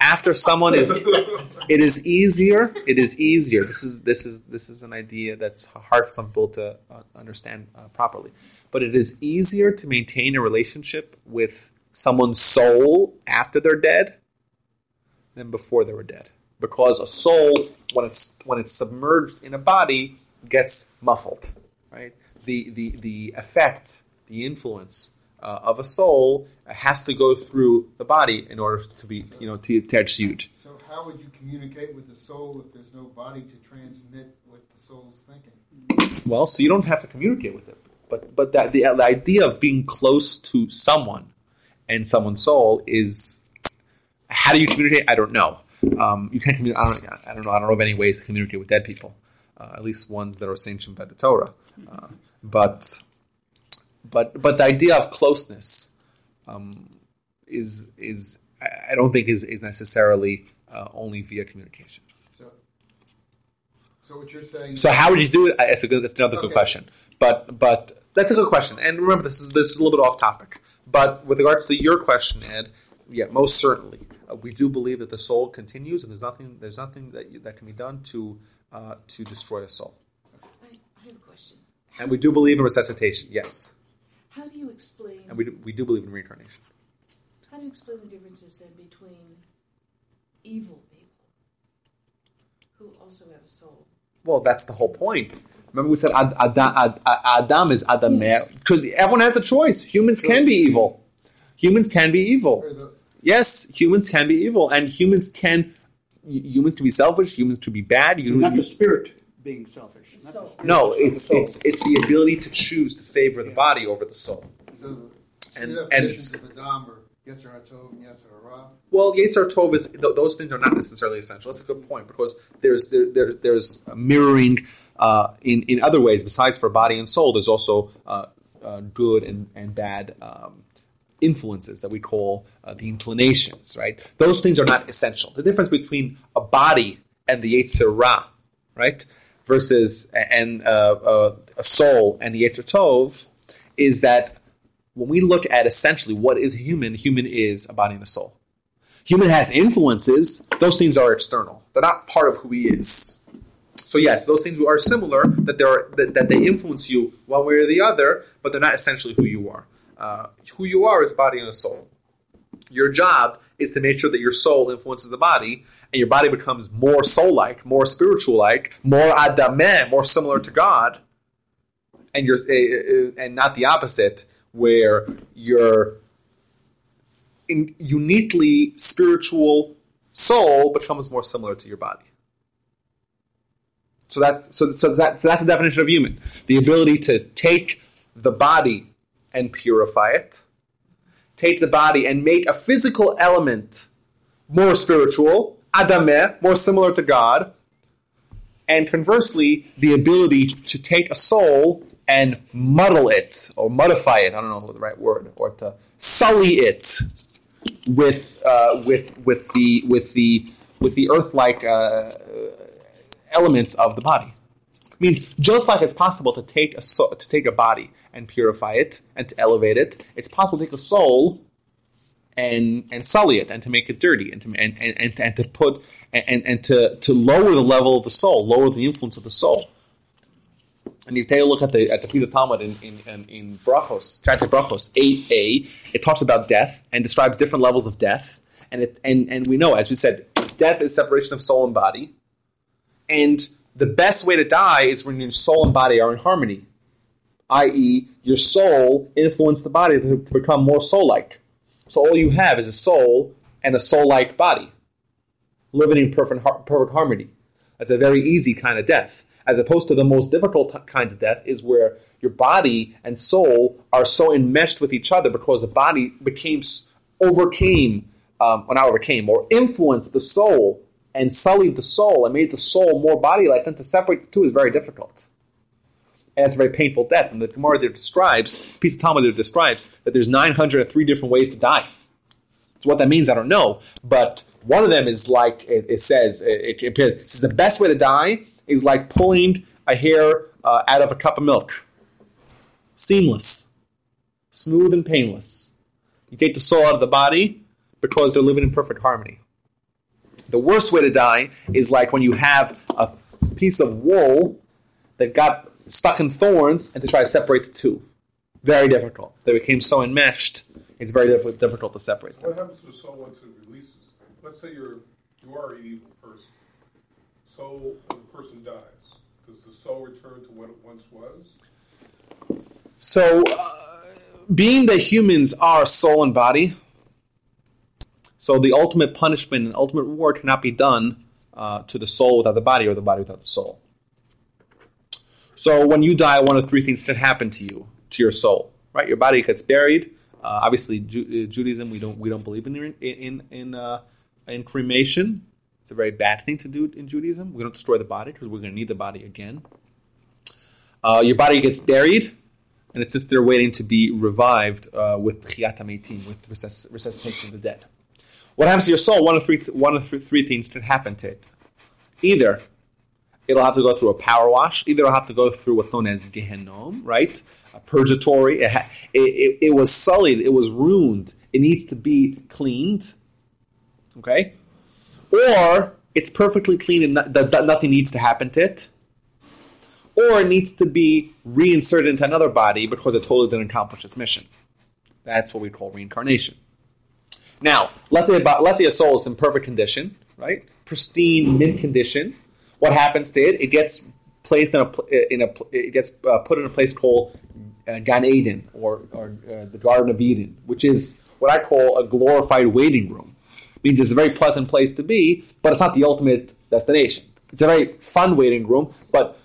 after someone is, it is easier. It is easier. This is this is this is an idea that's hard for some people to uh, understand uh, properly. But it is easier to maintain a relationship with someone's soul after they're dead than before they were dead, because a soul, when it's when it's submerged in a body, gets muffled. Right? The the the effect, the influence. Uh, of a soul uh, has to go through the body in order to be, so, you know, to attach huge. So how would you communicate with the soul if there's no body to transmit what the soul's thinking? Well, so you don't have to communicate with it, but but that the, the idea of being close to someone and someone's soul is, how do you communicate? I don't know. Um, you can't communicate. I don't. I don't know. I don't know of any ways to communicate with dead people, uh, at least ones that are sanctioned by the Torah, uh, but. But but the idea of closeness um, is is I don't think is is necessarily uh, only via communication. So, so what you're saying? So how would you do it? That's a good. That's another okay. good question. But but that's a good question. And remember, this is this is a little bit off topic. But with regards to your question, Ed, yeah, most certainly uh, we do believe that the soul continues, and there's nothing there's nothing that you, that can be done to uh, to destroy a soul. I, I have a question. How and we do believe in resuscitation. Yes. How do you explain... And we do, we do believe in reincarnation. How do you explain the differences then between evil people who also have a soul Well, that's the whole point. Remember we said Ad, Ad, Ad, Ad, Adam is Adameh. Because everyone has a choice. Humans can be evil. Humans can be evil. Yes, humans can be evil. And humans can... Humans can be selfish. Humans can be bad. Humans, not the spirit being selfish. Not the spirit. No, it's it's it's the ability to choose to favor the yeah. body over the soul. So the and and it's, of Adam or Yetzer Tov and Yetzer Ra. Well, Yetzer Tov is th- those things are not necessarily essential. That's a good point because there's there, there there's mirroring uh, in in other ways besides for body and soul. There's also uh, uh, good and and bad. Um, influences that we call uh, the inclinations, right? Those things are not essential. The difference between a body and the Yetzer Ra, right, versus and uh, uh, a soul and the Yetzer Tov is that when we look at essentially what is human, human is a body and a soul. Human has influences. Those things are external. They're not part of who he is. So yes, those things are similar, that, there are, that, that they influence you one way or the other, but they're not essentially who you are. Uh, who you are is body and a soul. Your job is to make sure that your soul influences the body, and your body becomes more soul-like, more spiritual-like, more adameh, more similar to God, and you're, uh, uh, and not the opposite, where your in- uniquely spiritual soul becomes more similar to your body. So that so so that so that's the definition of human: the ability to take the body and purify it, take the body and make a physical element more spiritual, adameh, more similar to God, and conversely, the ability to take a soul and muddle it, or modify it, I don't know the right word, or to sully it with uh, with with the with the with the earth-like uh, elements of the body. I mean, just like it's possible to take a soul, to take a body and purify it and to elevate it, it's possible to take a soul and and sully it and to make it dirty and to and and, and, and to put and, and to, to lower the level of the soul, lower the influence of the soul. And if you take a look at the at the piece of Talmud in in, in, in Brachos, Tractate Brachos eight A, it talks about death and describes different levels of death. And it and, and we know, as we said, death is separation of soul and body. And the best way to die is when your soul and body are in harmony, that is your soul influenced the body to, to become more soul-like. So all you have is a soul and a soul-like body, living in perfect, perfect harmony. That's a very easy kind of death, as opposed to the most difficult t- kinds of death is where your body and soul are so enmeshed with each other because the body became, overcame, um, or not overcame, or influenced the soul and sullied the soul and made the soul more body-like, then to separate the two is very difficult. And it's a very painful death. And the Gemara there describes, piece of Talmud there describes, that there's nine hundred three different ways to die. So what that means, I don't know. But one of them is like, it, it says, it, it, it says the best way to die is like pulling a hair uh, out of a cup of milk. Seamless. Smooth and painless. You take the soul out of the body because they're living in perfect harmony. The worst way to die is like when you have a piece of wool that got stuck in thorns and to try to separate the two. Very difficult. They became so enmeshed, it's very diff- difficult to separate them. What happens to the soul once it releases? Let's say you're, you are an evil person. Soul of the person dies. Does the soul return to what it once was? So, uh, being that humans are soul and body... So the ultimate punishment and ultimate reward cannot be done uh, to the soul without the body or the body without the soul. So when you die, one of three things can happen to you, to your soul, right? Your body gets buried. Uh, obviously, Ju- Judaism, we don't we don't believe in in in, uh, in cremation. It's a very bad thing to do in Judaism. We don't destroy the body because we're going to need the body again. Uh, your body gets buried. And it's just they're waiting to be revived uh, with tchiyat hametim, with resusc- resuscitation of the dead. What happens to your soul? One of three, one of three things can happen to it. Either it'll have to go through a power wash. Either it'll have to go through what's known as Gehenom, right? A purgatory. It, ha- it, it, it was sullied. It was ruined. It needs to be cleaned. Okay? Or it's perfectly clean and no- th- th- nothing needs to happen to it. Or it needs to be reinserted into another body because it totally didn't accomplish its mission. That's what we call reincarnation. Now, let's say, about, let's say a soul is in perfect condition, right? Pristine, mint condition. what happens to it? It gets placed in a in a it gets uh, put in a place called uh, Gan Eden or or uh, the Garden of Eden, which is what I call a glorified waiting room. It means it's a very pleasant place to be, but it's not the ultimate destination. It's a very fun waiting room, but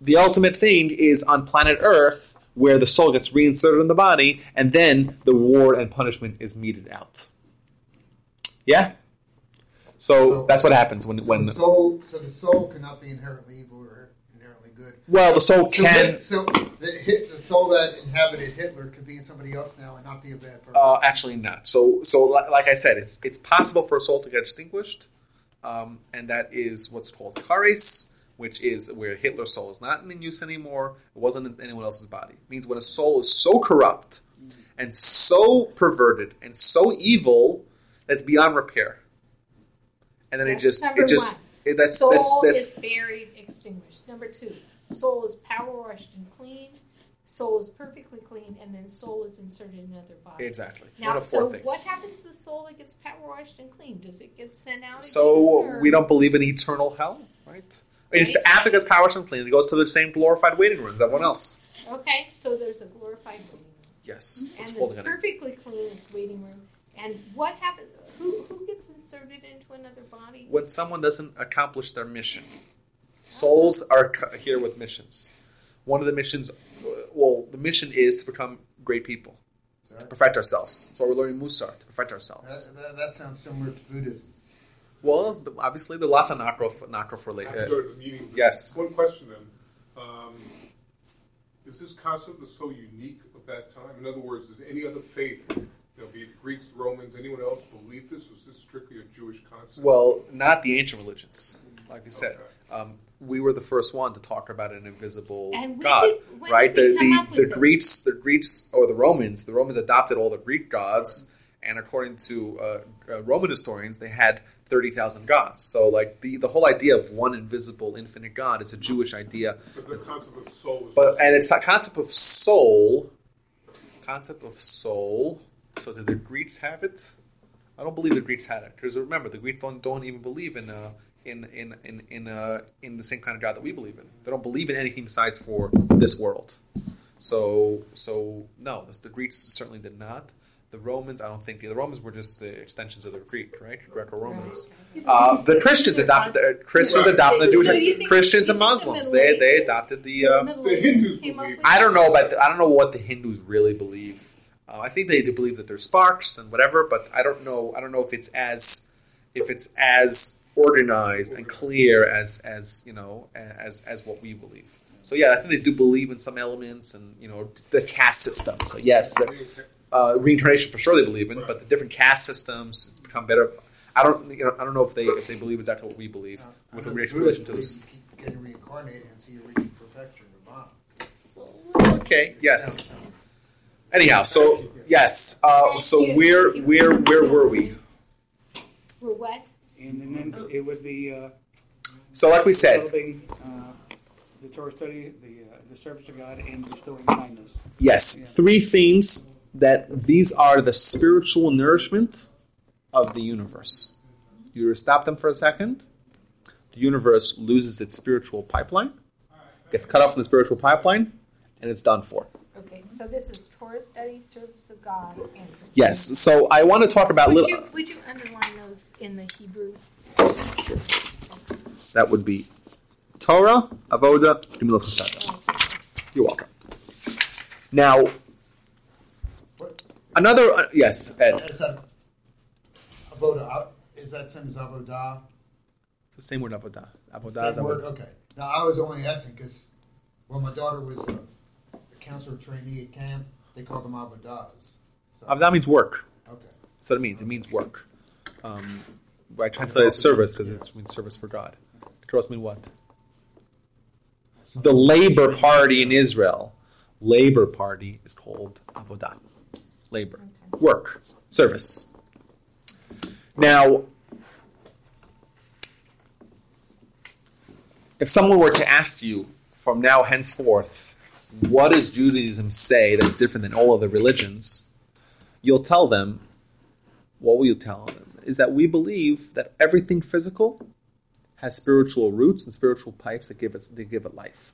the ultimate thing is on planet Earth, where the soul gets reinserted in the body, and then the reward and punishment is meted out. Yeah? So, so that's what happens when... So, when the soul, so the soul cannot be inherently evil or inherently good. Well, the soul so can... Hit, so the, hit, the soul that inhabited Hitler could be in somebody else now and not be a bad person. Uh, actually not. So, so li- like I said, it's it's possible for a soul to get extinguished, um, and that is what's called Kares, which is where Hitler's soul is not in use anymore. It wasn't in anyone else's body. It means when a soul is so corrupt and so perverted and so evil that's beyond repair, and then that's it just number it just one. It, that's, soul that's, that's, is buried, extinguished. Number two, soul is power washed and clean. Soul is perfectly clean, and then soul is inserted in another body. Exactly. Now, what so things. What happens to the soul that gets power washed and clean? Does it get sent out? So again, we don't believe in eternal hell, right? It's the after it gets power and clean, it goes to the same glorified waiting room as everyone else. Okay, so there's a glorified waiting room. Yes. And it's perfectly clean, it's waiting room. And what happens? Who who gets inserted into another body? When someone doesn't accomplish their mission. Souls are here with missions. One of the missions, well, the mission is to become great people. Sorry? To perfect ourselves. That's why we're learning Mussar, to perfect ourselves. That, that, that sounds similar to Buddhism. Well, obviously, there are lots of knockoff related. Yes. One question then. Um, is this concept so unique of that time? In other words, does any other faith, you know, be it Greeks, Romans, anyone else believe this? Or is this strictly a Jewish concept? Well, not the ancient religions. Like I said, okay. um, we were the first one to talk about an invisible and God, did, right? The, the, the Greeks, the Greeks, or the Romans, the Romans adopted all the Greek gods. And according to uh, uh, Roman historians, they had thirty thousand gods. So, like, the, the whole idea of one invisible, infinite God is a Jewish idea. But the concept of soul is... But, and it's a concept of soul. Concept of soul. So did the Greeks have it? I don't believe the Greeks had it. Because remember, the Greeks don't, don't even believe in uh, in in in in, uh, in the same kind of God that we believe in. They don't believe in anything besides for this world. So, so no, the Greeks certainly did not. The Romans, I don't think the Romans were just the extensions of the Greek, right? Greco-Romans. Right. Uh, the Christians adopted the, Christians right. adopted the Jewish so Christians and Muslims. The they they adopted the. Uh, the Hindus. I don't know about the, I don't know what the Hindus really believe. Uh, I think they do believe that there's sparks and whatever, but I don't know. I don't know if it's as if it's as organized and clear as as you know as as what we believe. So yeah, I think they do believe in some elements and you know the caste system. So yes. Uh, reincarnation, for sure, they believe in, right. But the different caste systems it's become better. I don't, you know, I don't know if they if they believe exactly what we believe uh, with relation to this. Keep getting reincarnated until you reach perfection, Nirvana. So, okay. Yes. Anyhow, so yes. Uh, so where where where were we? We're what? And then it would be. Uh, so, like we said, building, uh, the Torah study, the uh, the service of God, and bestowing kindness. Yes, yeah. Three themes. That these are the spiritual nourishment of the universe. You stop them for a second. The universe loses its spiritual pipeline, gets cut off from the spiritual pipeline, and it's done for. Okay, so this is Torah study, service of God, and the yes. So I want to talk about would little. You, would you underline those in the Hebrew? Sure. That would be Torah, Avodah, Gmilus Chasadim. You're welcome. Now. Another, uh, yes, Ed. Is that, avodah, is that same as avodah? The same word, avodah. Avodah same word, okay. Now, I was only asking because when my daughter was a, a counselor trainee at camp, they called them avodahs. So, avodah means work. Okay. That's what it means. It means work. Um, I translate it as service because it means service for God. Karos mean what? The labor party in Israel. Labor party is called avodah. Labor, work, service. Now, if someone were to ask you from now henceforth, what does Judaism say that's different than all other religions? You'll tell them, what will you tell them? Is that we believe that everything physical has spiritual roots and spiritual pipes that give it, they give it life.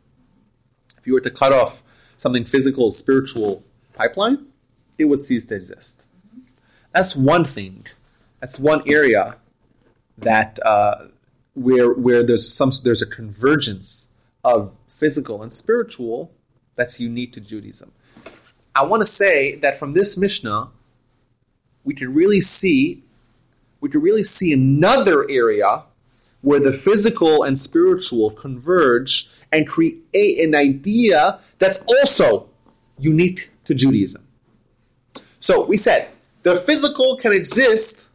If you were to cut off something physical, spiritual pipeline, it would cease to exist. That's one thing. That's one area that uh, where where there's some there's a convergence of physical and spiritual that's unique to Judaism. I want to say that from this Mishnah, we can really see we can really see another area where the physical and spiritual converge and create an idea that's also unique to Judaism. So we said the physical can exist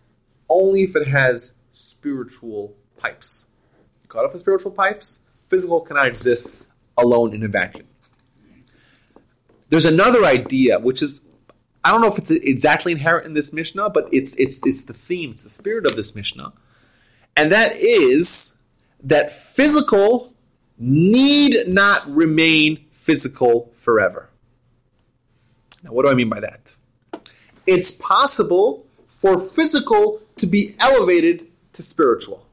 only if it has spiritual pipes. You cut off the spiritual pipes, physical cannot exist alone in a vacuum. There's another idea, which is, I don't know if it's exactly inherent in this Mishnah, but it's it's it's the theme, it's the spirit of this Mishnah. And that is that physical need not remain physical forever. Now, what do I mean by that? It's possible for physical to be elevated to spiritual.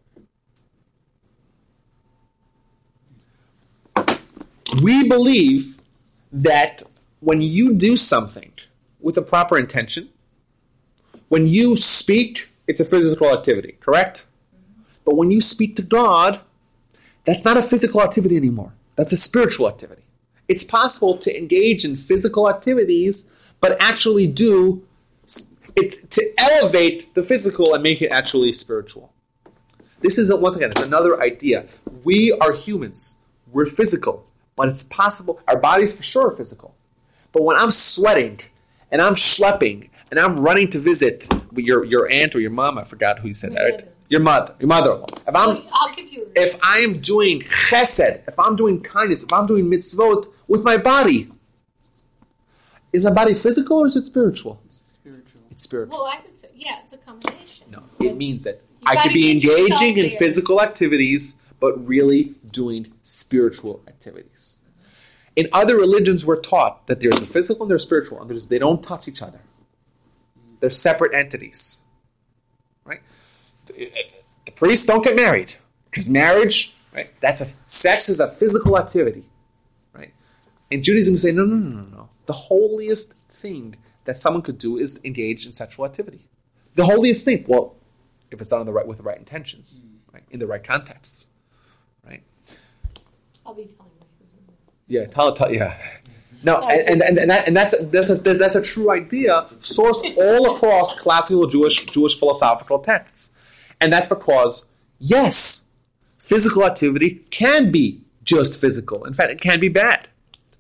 We believe that when you do something with a proper intention, when you speak, it's a physical activity, correct? But when you speak to God, that's not a physical activity anymore. That's a spiritual activity. It's possible to engage in physical activities, but actually do it to elevate the physical and make it actually spiritual. This is, once again, it's another idea. We are humans. We're physical. But it's possible, our bodies for sure are physical. But when I'm sweating, and I'm schlepping, and I'm running to visit your your aunt or your mom, I forgot who you said that, right? Your mother, your mother-in-law. If I'm, I'll give you. If I am doing chesed, if I'm doing kindness, if I'm doing mitzvot with my body, is my body physical or is it spiritual? It's spiritual. It's spiritual. Well, I would say, yeah, it's a combination. No, it means that you I could be engaging in physical activities, but really doing spiritual activities. In other religions, we're taught that there's the physical and there's spiritual, and there's, they don't touch each other. They're separate entities, right? The priests don't get married because marriage, right? That's a sex is a physical activity, right? In Judaism, we say no, no, no, no, no. The holiest thing that someone could do is engage in sexual activity. The holiest thing, well, if it's done on the right with the right intentions, right, in the right context, right? I'll be telling my husband this. Yeah, tell, tell, yeah. No, and and and, that, and that's that's a, that's a true idea sourced all across classical Jewish Jewish philosophical texts. And that's because, yes, physical activity can be just physical. In fact, it can be bad.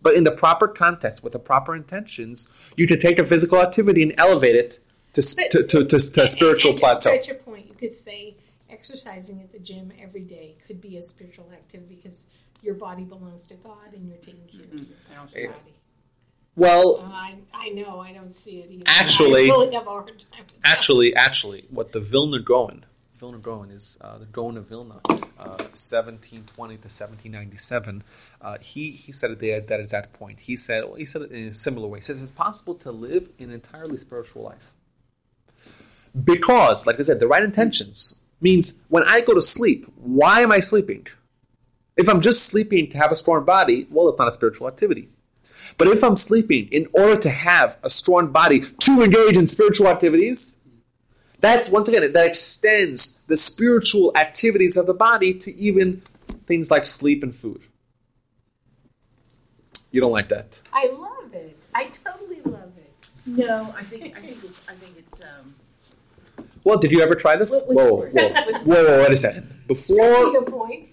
But in the proper context, with the proper intentions, you can take a physical activity and elevate it to but, to, to, to, to a spiritual and, and plateau. To stretch your point, you could say exercising at the gym every day could be a spiritual activity because your body belongs to God and you're taking care mm-hmm. of your body. Well, uh, I, I know, I don't see it either. Actually, I really have a hard time with actually, that. actually, what the Vilna Gaon... Vilna Gaon is uh, the Gaon of Vilna, uh, seventeen twenty to seventeen ninety-seven. Uh, he he said it there at that exact point. He said well, he said it in a similar way. He says it's possible to live an entirely spiritual life because, like I said, the right intentions means when I go to sleep, why am I sleeping? If I'm just sleeping to have a strong body, well, it's not a spiritual activity. But if I'm sleeping in order to have a strong body to engage in spiritual activities. That's, once again, that extends the spiritual activities of the body to even things like sleep and food. You don't like that? I love it. I totally love it. No, I think I think it's... I think it's um... Well, did you ever try this? What, whoa, whoa, whoa, whoa, whoa, wait a second. Before... Your point.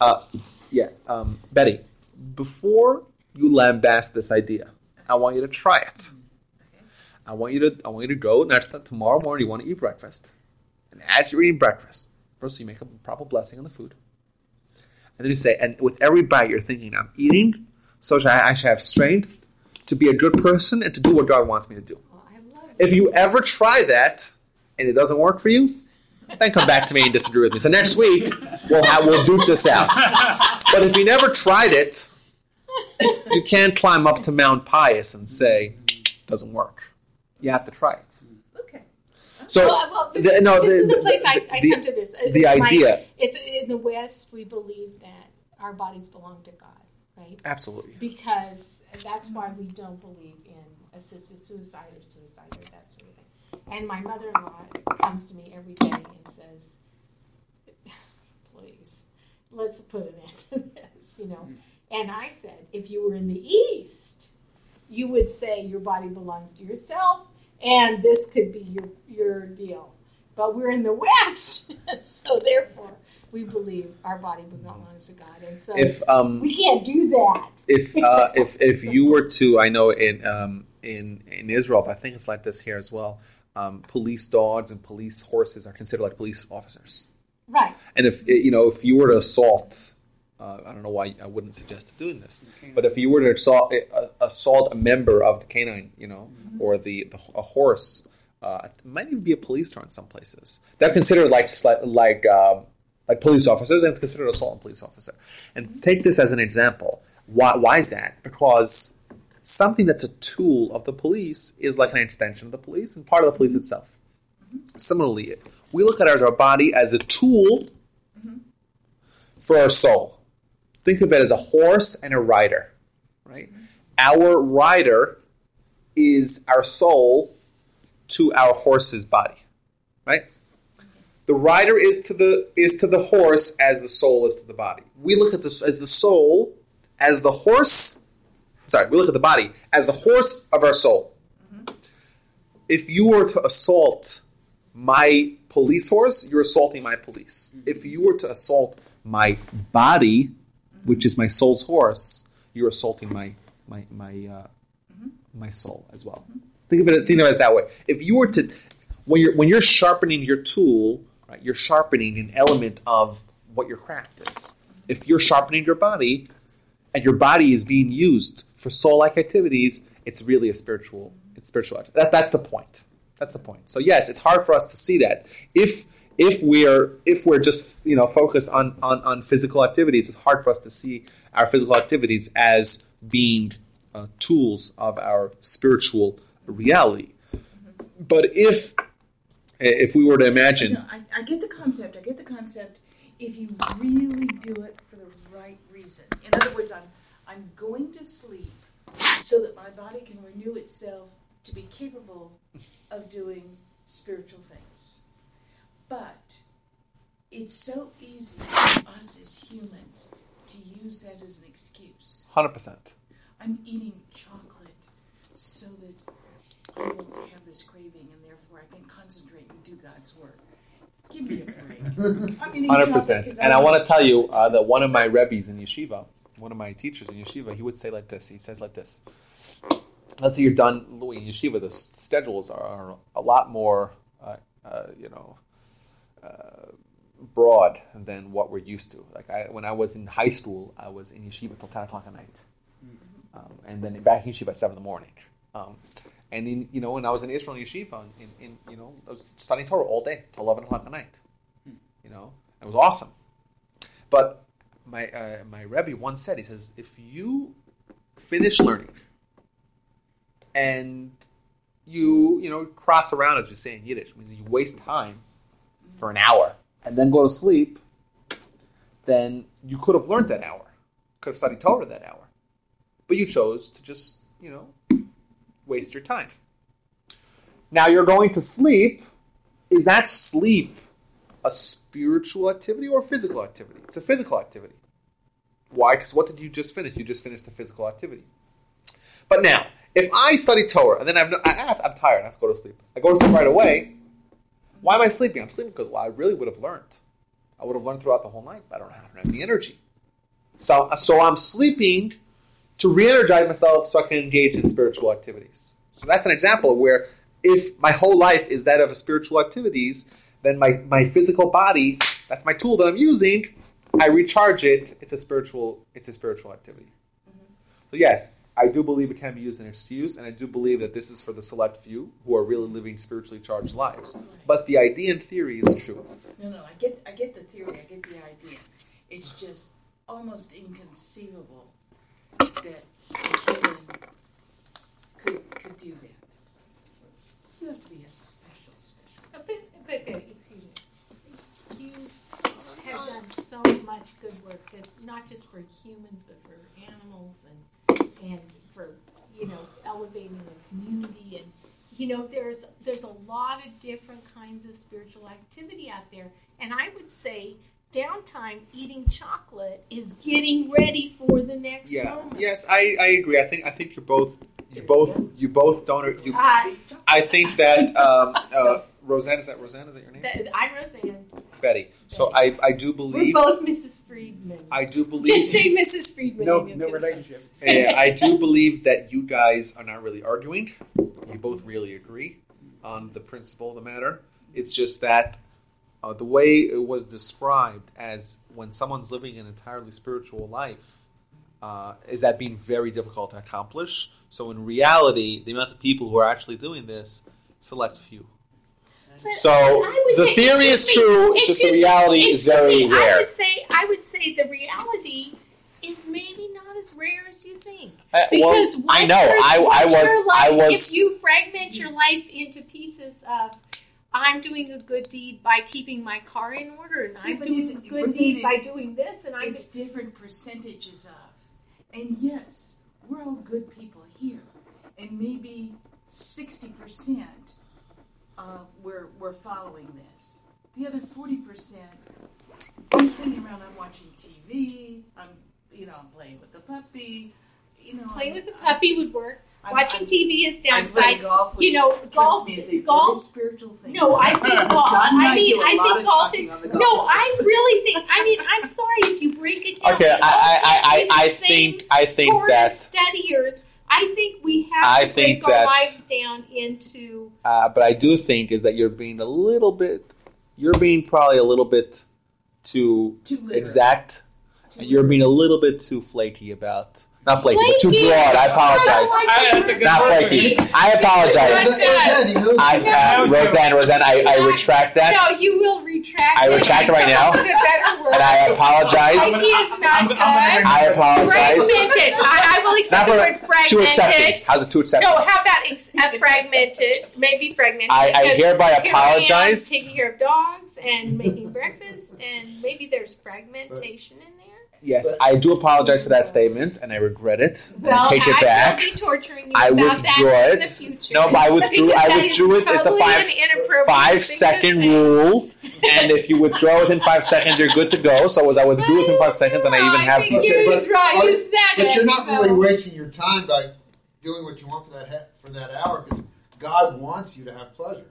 uh, yeah, um, Betty, before you lambast this idea, I want you to try it. I want you to I want you to go next time, tomorrow morning. You want to eat breakfast, and as you're eating breakfast, first you make a proper blessing on the food, and then you say, and with every bite you're thinking, I'm eating, so I should have strength to be a good person and to do what God wants me to do. Oh, I love if you ever try that and it doesn't work for you, then come back to me and disagree with me. So next week we'll have, we'll duke this out. But if you never tried it, you can't climb up to Mount Pius and say it doesn't work. You have to try it. Okay. Oh. So, well, well, this, the, no, this the, is the place the, I, I the, come to this. The My, idea. It's in the West, we believe that our bodies belong to God, right? Absolutely. Because that's why we don't believe in assisted suicide or suicide or that sort of thing. And my mother-in-law comes to me every day and says, please, let's put an end to this, you know. And I said, if you were in the East, you would say your body belongs to yourself, and this could be your your deal. But we're in the West, so therefore we believe our body belongs to God, and so if, um, we can't do that. If uh, if if you were to, I know in um, in in Israel, I think it's like this here as well. Um, police dogs and police horses are considered like police officers, right? And if you know, if you were to assault. Uh, I don't know why I wouldn't suggest doing this, but if you were to assault, uh, assault a member of the canine, you know, mm-hmm. or the, the a horse, uh, it might even be a police car in some places. They're considered like like uh, like police officers, and it's considered assault on police officer. And take this as an example. Why why is that? Because something that's a tool of the police is like an extension of the police and part of the police itself. Mm-hmm. Similarly, we look at our, our body as a tool mm-hmm. for our soul. Think of it as a horse and a rider, right? Our rider is our soul to our horse's body, right? The rider is to the is to the horse as the soul is to the body. We look at this as the soul, as the horse, sorry, we look at the body as the horse of our soul. Mm-hmm. If you were to assault my police horse, you're assaulting my police. Mm-hmm. If you were to assault my body, which is my soul's horse, you're assaulting my my my uh, mm-hmm. my soul as well. Mm-hmm. Think of it think of it as that way. If you were to when you're when you're sharpening your tool, right, you're sharpening an element of what your craft is. If you're sharpening your body and your body is being used for soul-like activities, it's really a spiritual it's spiritual that that's the point. That's the point. So yes, it's hard for us to see that. If If we're if we're just you know focused on, on, on physical activities, it's hard for us to see our physical activities as being uh, tools of our spiritual reality. Mm-hmm. But if if we were to imagine, no, I, I get the concept. I get the concept. If you really do it for the right reason, in other words, I'm I'm going to sleep so that my body can renew itself to be capable of doing spiritual things. But it's so easy for us as humans to use that as an excuse. one hundred percent. I'm eating chocolate so that I won't have this craving and therefore I can concentrate and do God's work. Give me a break. I'm eating one hundred percent. Chocolate. one hundred percent. And I want to tell you uh, that one of my rebbes in yeshiva, one of my teachers in yeshiva, he would say like this. He says like this. Let's say you're done Louis, in yeshiva. The schedules are, are a lot more, uh, uh, you know, Uh, broad than what we're used to. Like I, when I was in high school, I was in yeshiva till ten o'clock at night, mm-hmm. um, and then back in yeshiva at seven in the morning. Um, and in you know, when I was in Israel yeshiva, in, in you know, I was studying Torah all day till eleven o'clock at night. Mm. You know, it was awesome. But my uh, my Rebbe once said, he says, if you finish learning and you you know cross around, as we say in Yiddish, when you waste time for an hour, and then go to sleep, then you could have learned that hour. Could have studied Torah that hour. But you chose to just, you know, waste your time. Now you're going to sleep. Is that sleep a spiritual activity or a physical activity? It's a physical activity. Why? Because what did you just finish? You just finished the physical activity. But now, if I study Torah, and then I'm, no, I have, I'm tired, I have to go to sleep. I go to sleep right away. Why am I sleeping? I'm sleeping because, well, I really would have learned. I would have learned throughout the whole night, but I don't have, I don't have the energy. So, so I'm sleeping to re-energize myself so I can engage in spiritual activities. So that's an example of where if my whole life is that of spiritual activities, then my, my physical body, that's my tool that I'm using, I recharge it, it's a spiritual, it's a spiritual activity. Mm-hmm. So yes, I do believe it can be used as an excuse, and I do believe that this is for the select few who are really living spiritually charged lives. But the idea and theory is true. No, no, I get, I get the theory, I get the idea. It's just almost inconceivable that a human could, could do that. You have to be a special, special, excuse me. You have done so much good work that's not just for humans, but for animals and and for, you know, elevating the community. And, you know, there's there's a lot of different kinds of spiritual activity out there. And I would say downtime eating chocolate is getting ready for the next yeah. moment. Yes, I, I agree. I think I think you're both you both you both don't you, I, I think that um, uh, Rosanna, is that Rosanna? Is that your name? That is, I'm Rosanna. Betty. So I, I do believe... We're both Missus Friedman. I do believe... Just say Missus Friedman. No, no relationship. Yeah, I do believe that you guys are not really arguing. You both really agree on the principle of the matter. It's just that uh, the way it was described as when someone's living an entirely spiritual life, uh, is that being very difficult to accomplish. So in reality, the amount of people who are actually doing this, select few. But so the theory is true, it's just the reality is very rare. I would say, I would say the reality is maybe not as rare as you think. Uh, because well, I know I, I was life, I was. If you fragment your life into pieces of, I'm doing a good deed by keeping my car in order, and I'm doing a good deed by doing this, and I'm it's doing, different percentages of. And yes, we're all good people here, and maybe sixty percent. Uh, we're we're following this. The other forty percent, I'm sitting around. I'm watching T V. I'm you know I'm playing with the puppy. You know, playing I'm, with the puppy I'm, would work. I'm, watching I'm, T V is downside. Golf you know, golf music, golf spiritual thing. No, I think golf. I mean, I think golf is. Golf no, course. I really think. I mean, I'm sorry if you break it down. Okay, I I I, I think I think that studiers. I think we have I to break our that, lives down into... Uh, but I do think is that you're being a little bit... You're being probably a little bit too, too exact. Too and you're being a little bit too flaky about... Not flaky, flaky. but too broad. I apologize. I like I Not flaky. I apologize. I, uh, Roseanne, Roseanne, I, I retract that. No, you will retract I retract it right now. And I apologize. He is not good. I apologize. Fragmented. I, I will accept the word fragmented. Too accepting. How's it too accepting? No, how about ex- uh, fragmented? Maybe fragmented. I, I hereby apologize. Taking care of dogs and making breakfast, and maybe there's fragmentation in there. Yes, I do apologize for that statement, and I regret it. Well, I take it I back. Will be torturing you I about withdraw that it. In the future. No, but I withdrew. I withdrew it. Totally it's a five, five second rule, and if you withdraw within five seconds, you're good to go. So as I withdrew within five seconds, and I even I have. Think you but, but, you said but it, you're not so. Really wasting your time by doing what you want for that for that hour, because God wants you to have pleasure.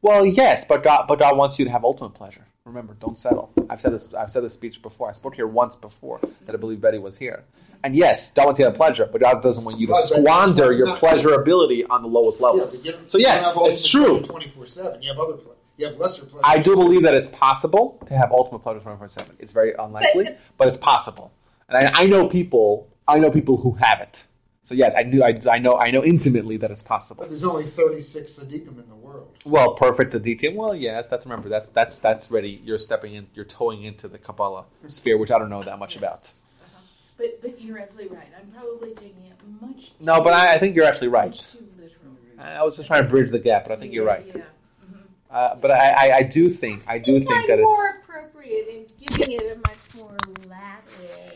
Well, yes, but God, but God wants you to have ultimate pleasure. Remember, don't settle. I've said this. I've said this speech before. I spoke here once before that I believe Betty was here. And yes, God wants you to have pleasure, but God doesn't want you to God, squander God, your pleasurability on the lowest levels. Yeah, so yes, it's true. twenty-four seven. You have other pleasure. You have lesser pleasure. I do believe that it's possible to have ultimate pleasure twenty-four seven. It's very unlikely, but, but it's possible. And I, I know people. I know people who have it. So yes, I knew. I, I know. I know intimately that it's possible. But there's only thirty-six tzaddikim in the world. So. Well, perfect tzaddikim. Well, yes. That's remember. That's that's that's ready. You're stepping in. You're toeing into the Kabbalah sphere, which I don't know that much about. Uh-huh. But but you're absolutely right. I'm probably taking it much. Too no, but I, I think you're actually right. Too literal. I was just trying to bridge the gap, but I think yeah, you're right. Yeah. Mm-hmm. Uh, but I, I, I do think I do I think, think that more it's more appropriate in giving it a much more lateral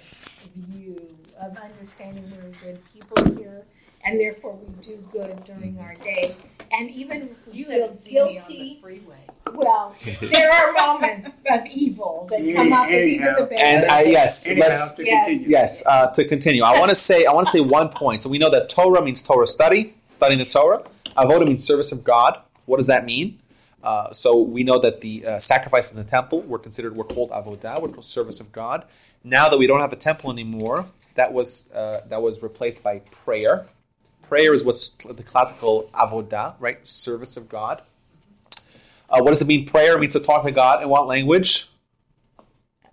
view. Of understanding we're good people here, and therefore we do good during our day. And even if we you feel guilty, the well, there are moments of evil that yeah, come up as even the best. And I, yes, anyhow, let's to yes, continue. yes uh, to continue. I want to say I want to say one point. So we know that Torah means Torah study, studying the Torah. Avodah means service of God. What does that mean? Uh, so we know that the uh, sacrifices in the temple were considered, were called Avodah, which was service of God. Now that we don't have a temple anymore, that was uh, that was replaced by prayer. Prayer is what's the classical Avodah, right? Service of God. Uh, what does it mean? Prayer means to talk to God in what language?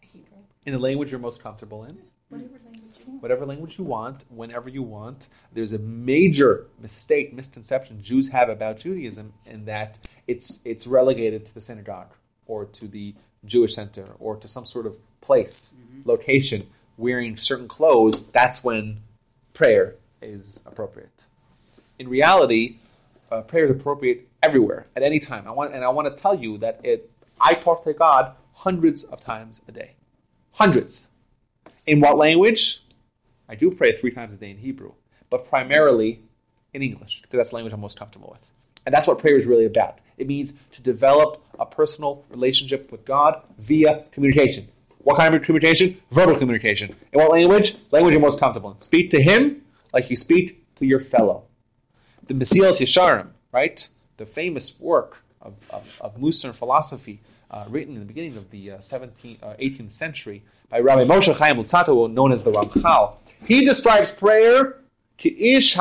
Hebrew. In the language you're most comfortable in. Whatever language you want. Whatever language you want, whenever you want. There's a major mistake, misconception Jews have about Judaism in that it's it's relegated to the synagogue or to the Jewish center or to some sort of place, mm-hmm. location. Wearing certain clothes, that's when prayer is appropriate. In reality, uh, prayer is appropriate everywhere, at any time. I want, and I want to tell you that it. I talk to God hundreds of times a day. Hundreds. In what language? I do pray three times a day in Hebrew, but primarily in English, because that's the language I'm most comfortable with. And that's what prayer is really about. It means to develop a personal relationship with God via communication. What kind of communication? Verbal communication. In what language? Language you're most comfortable in. Speak to Him like you speak to your fellow. The Mesilas Yesharim, right? The famous work of, of, of Mussar philosophy, uh, written in the beginning of the uh, seventeenth, uh, eighteenth century by Rabbi Moshe Chaim Luzzatto, known as the Ramchal. He describes prayer, which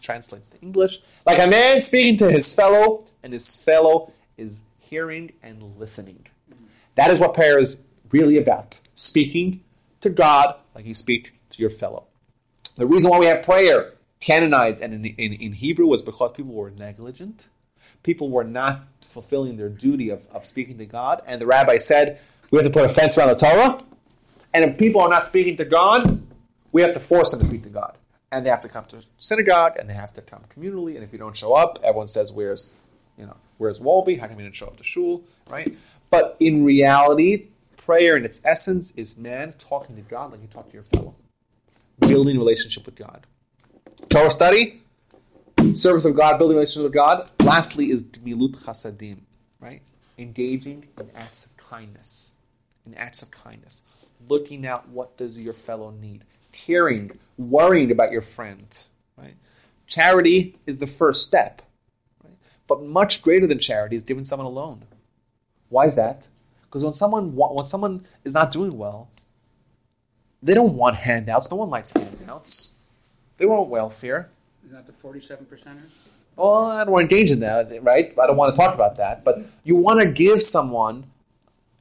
translates to English, like a man speaking to his fellow, and his fellow is hearing and listening. That is what prayer is really about, speaking to God like you speak to your fellow. The reason why we have prayer canonized and in, in, in Hebrew was because people were negligent. People were not fulfilling their duty of, of speaking to God. And the rabbi said, we have to put a fence around the Torah. And if people are not speaking to God, we have to force them to speak to God. And they have to come to synagogue, and they have to come communally. And if you don't show up, everyone says, where's, you know, where's Wolby? How come you didn't show up to shul? Right? But in reality, prayer in its essence is man talking to God like you talk to your fellow. Building relationship with God. Torah study, service of God, building relationship with God. Lastly is Gmilus Chasadim, right? Engaging in acts of kindness. In acts of kindness. Looking out what does your fellow need. Caring, worrying about your friend, right? Charity is the first step. Right? But much greater than charity is giving someone a loan. Why is that? Because when someone when someone is not doing well, they don't want handouts. No one likes handouts. They want welfare. Isn't that the forty-seven percenters? Well, I don't want to engage in that, right? I don't want to talk about that. But you want to give someone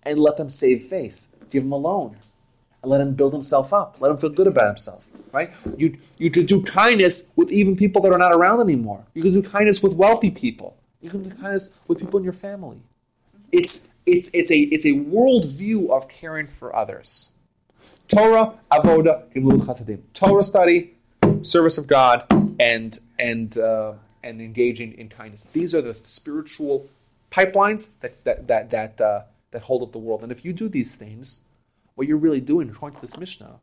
and let them save face. Give them a loan. And let him build himself up. Let him feel good about himself, right? You you could do kindness with even people that are not around anymore. You can do kindness with wealthy people. You can do kindness with people in your family. It's it's it's a it's a worldview of caring for others. Torah, Avodah, Gmilus Chasadim. Torah study, service of God, and and uh, and engaging in kindness. These are the spiritual pipelines that that that that, uh, that hold up the world. And if you do these things, what you're really doing, according to this Mishnah,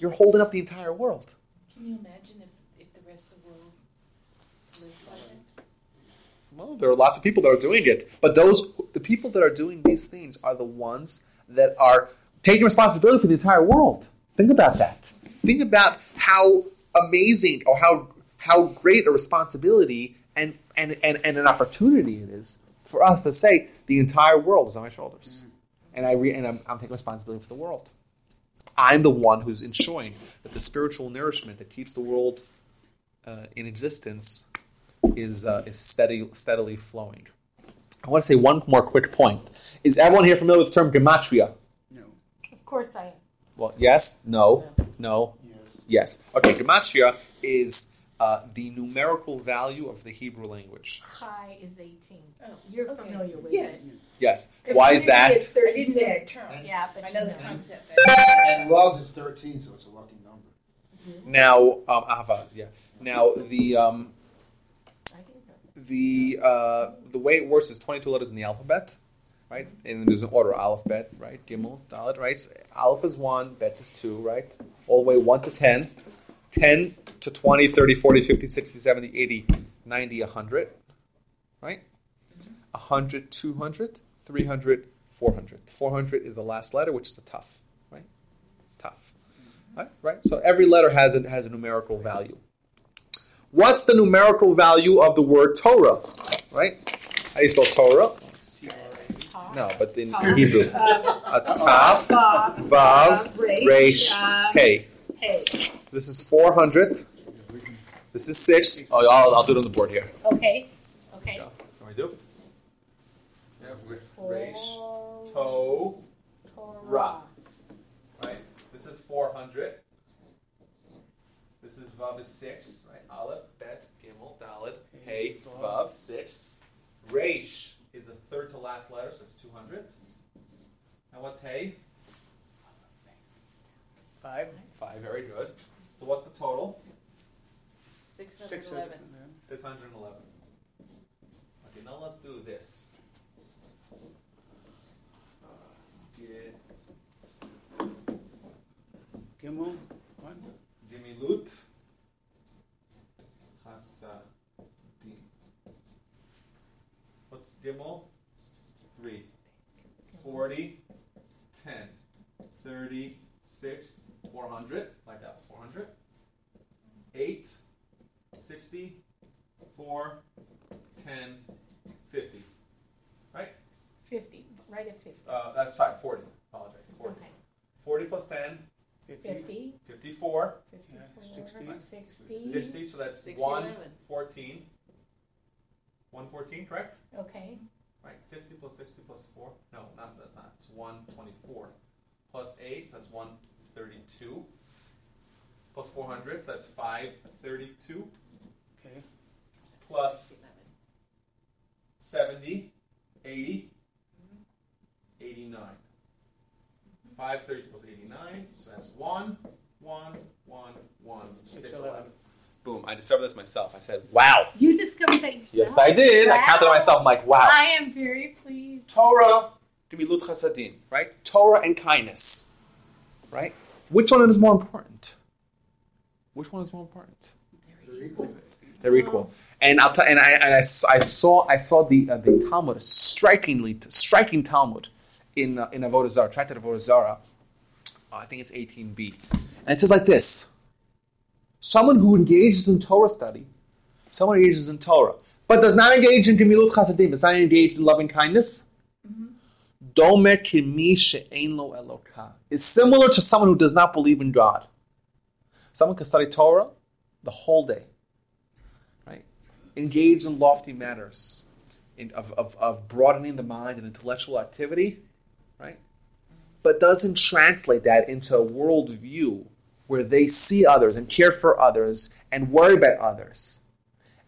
you're holding up the entire world. Can you imagine if, if the rest of the world lived like it? Well, there are lots of people that are doing it, but those the people that are doing these things are the ones that are taking responsibility for the entire world. Think about that. Think about how amazing or how how great a responsibility and, and, and, and an opportunity it is for us to say the entire world is on my shoulders. And, I re, and I'm, I'm taking responsibility for the world. I'm the one who's ensuring that the spiritual nourishment that keeps the world uh, in existence is uh, is steady, steadily flowing. I want to say one more quick point. Is everyone here familiar with the term Gematria? No. Of course I am. Well, yes, no, no, yes. yes. Okay, Gematria is uh, the numerical value of the Hebrew language. Chai is eighteen. Oh, you're okay. familiar with yes. it. Yes. Yes. Why is that? It's thirty-six. Yeah, but I know the concept. And love is thirteen, so it's a lucky number. Mm-hmm. Now, um, Ahvaz, yeah. Now, the um, the uh, the way it works is twenty-two letters in the alphabet. Right? And there's an order, Aleph, Bet, right? Gimel, Dalet, right? So Aleph is one, Bet is two, right? All the way one to ten. ten to twenty, thirty, forty, fifty, sixty, seventy, eighty, ninety, one hundred. Right? one hundred, two hundred, three hundred, four hundred. four hundred is the last letter, which is the Taf. Right? Taf. Right? Right? So every letter has a, has a numerical value. What's the numerical value of the word Torah? Right? How do you spell Torah? No, but in Taf. Hebrew. A Taf, Vav, Reish, Hey. This is four hundred. This is six. Oh, I'll, I'll do it on the board here. Okay. Okay. Yeah. Can we do? Yeah, Reish, To, Ra. Right? This is four hundred. This is Vav is six. Right? Aleph, Bet, Gimel, Dalet, Hey, Vav, six. Reish is the third to last letter, so it's two hundred. And what's Hey? Five. Five, very good. So what's the total? six hundred eleven. six hundred eleven. Okay, now let's do this. Get... Gimel. What? Gemilut. Chasadim. What's Gimel? Three. Forty. Ten. Thirty. Six. Four hundred. Like that was four hundred. Eight. Sixty. Four. Ten. Fifty. Right? Fifty. Right at fifty. Uh, that's sorry, forty. Apologize. Forty. Okay. Forty plus ten. fifty. fifty-four. fifty-four. sixty. sixty. sixty, so that's one fourteen. one fourteen, correct? Okay. Right, sixty plus sixty plus four. No, that's not. It's one twenty-four. Plus eight, so that's one thirty-two. Plus four hundred, so that's five thirty-two. Okay. Plus seventy, eighty, eighty-nine. five thirty plus eighty-nine, so that's one, one, one, one, six, eleven. Boom, I discovered this myself. I said, wow. You discovered that yourself? Yes, I did. Wow. I counted on myself. I'm like, wow. I am very pleased. Torah, Gemilut Chasadim, right? Torah and kindness, right? Which one is more important? Which one is more important? They're equal. They're equal. And I'll t- and I and I, I saw I saw the uh, the Talmud, strikingly striking Talmud. In, uh, in Avodah Zarah, Tractate Avodah Zarah, uh, I think it's eighteen b. And it says like this. Someone who engages in Torah study, someone engages in Torah, but does not engage in Gemilut Chasadim, does not engage in loving kindness, Domeh kimi she'ein lo Eloka, is similar to someone who does not believe in God. Someone can study Torah the whole day, right? Engage in lofty matters, in, of, of, of broadening the mind and intellectual activity, right? But doesn't translate that into a worldview where they see others and care for others and worry about others.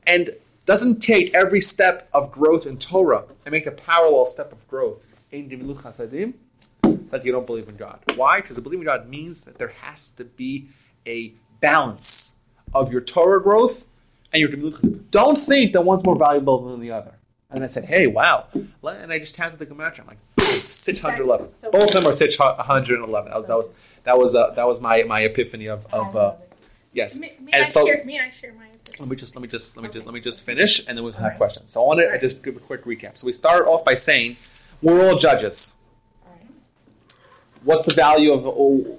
And doesn't take every step of growth in Torah and make a parallel step of growth in Gemilut Chasadim that you don't believe in God. Why? Because believing in God means that there has to be a balance of your Torah growth and your Gemilut Chasadim. Don't think that one's more valuable than the other. And I said, hey, wow. And I just counted the Gematria. I'm like, six hundred eleven. So both of them are six hundred eleven. That was that was, that was, uh, that was my, my epiphany of... of uh, yes. May, may, and I so, share, may I share my epiphany? Let me just, let me just, let me okay. just, let me just finish, and then we'll have right. questions. So I want right. to just give a quick recap. So we start off by saying, we're all judges. All right. What's the value of...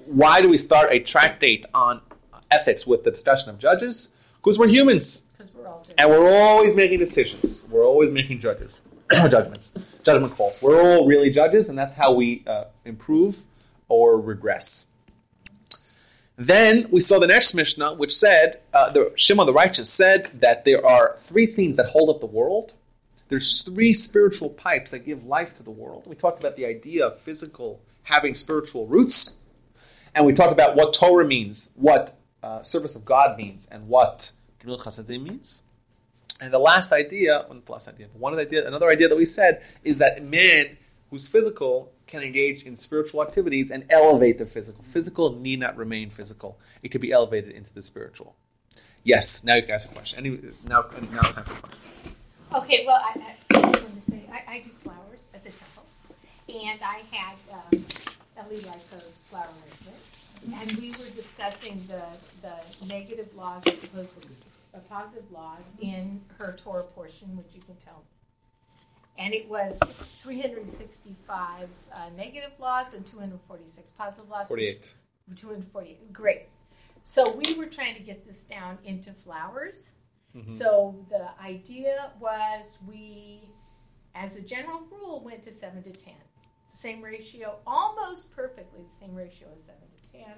Why do we start a tractate on ethics with the discussion of judges? Because we're humans. We're all and we're always making decisions. We're always making judges, judgments, judgment calls. We're all really judges, and that's how we uh, improve or regress. Then we saw the next Mishnah, which said, uh, the, Shimon the Righteous said that there are three things that hold up the world. There's three spiritual pipes that give life to the world. We talked about the idea of physical having spiritual roots, and we talked about what Torah means, what uh, service of God means, and what Gemilut Chasadim means. And the last idea, well, the last idea, one of the idea, another idea that we said is that man who's physical can engage in spiritual activities and elevate the physical. Physical need not remain physical; it could be elevated into the spiritual. Yes. Now you can ask a question. Anyway, now, now time for questions. Okay. Well, I, I was going to say I, I do flowers at the temple, and I had um, Ellie Lyko's flower arrangement. And we were discussing the the negative laws as opposed to the positive laws in her Torah portion, which you can tell me. And it was three hundred sixty-five uh, negative laws and two hundred forty-six positive laws. forty-eight. two hundred forty-eight. Great. So we were trying to get this down into flowers. Mm-hmm. So the idea was we, as a general rule, went to seven to ten. The same ratio, almost perfectly the same ratio as seven to ten.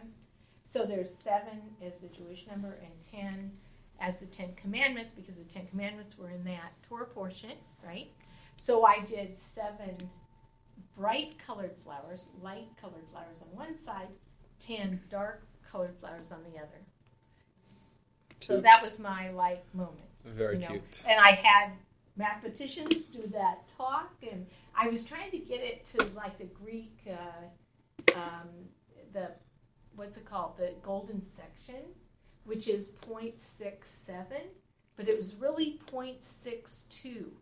So there's seven as the Jewish number and ten as the Ten Commandments, because the Ten Commandments were in that Torah portion, right? So I did seven bright-colored flowers, light-colored flowers on one side, ten dark-colored flowers on the other. Cute. So that was my light moment. Very you know? Cute. And I had mathematicians do that talk, and I was trying to get it to like the Greek, uh, um, the what's it called, the golden section, which is zero point six seven, but it was really zero point six two.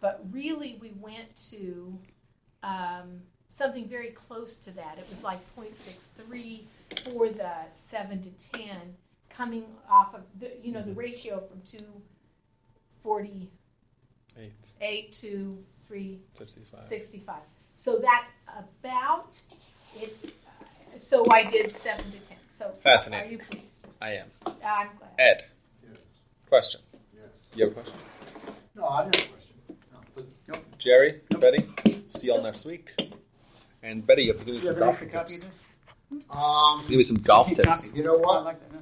But really, we went to um, something very close to that. It was like zero point six three for the seven to ten, coming off of the, you know, the ratio from two forty-eight to three sixty-five. So that's about it. So I did seven to ten. So fascinating. Are you pleased? I am. Uh, I'm glad. Ed, yes. Question. Yes. You have a question? No, I don't have a question. No, but nope. Jerry, nope. Betty, see y'all nope. next week. And Betty, you have to give me some golf tips. Um, give me some golf tips. You know what? I like that.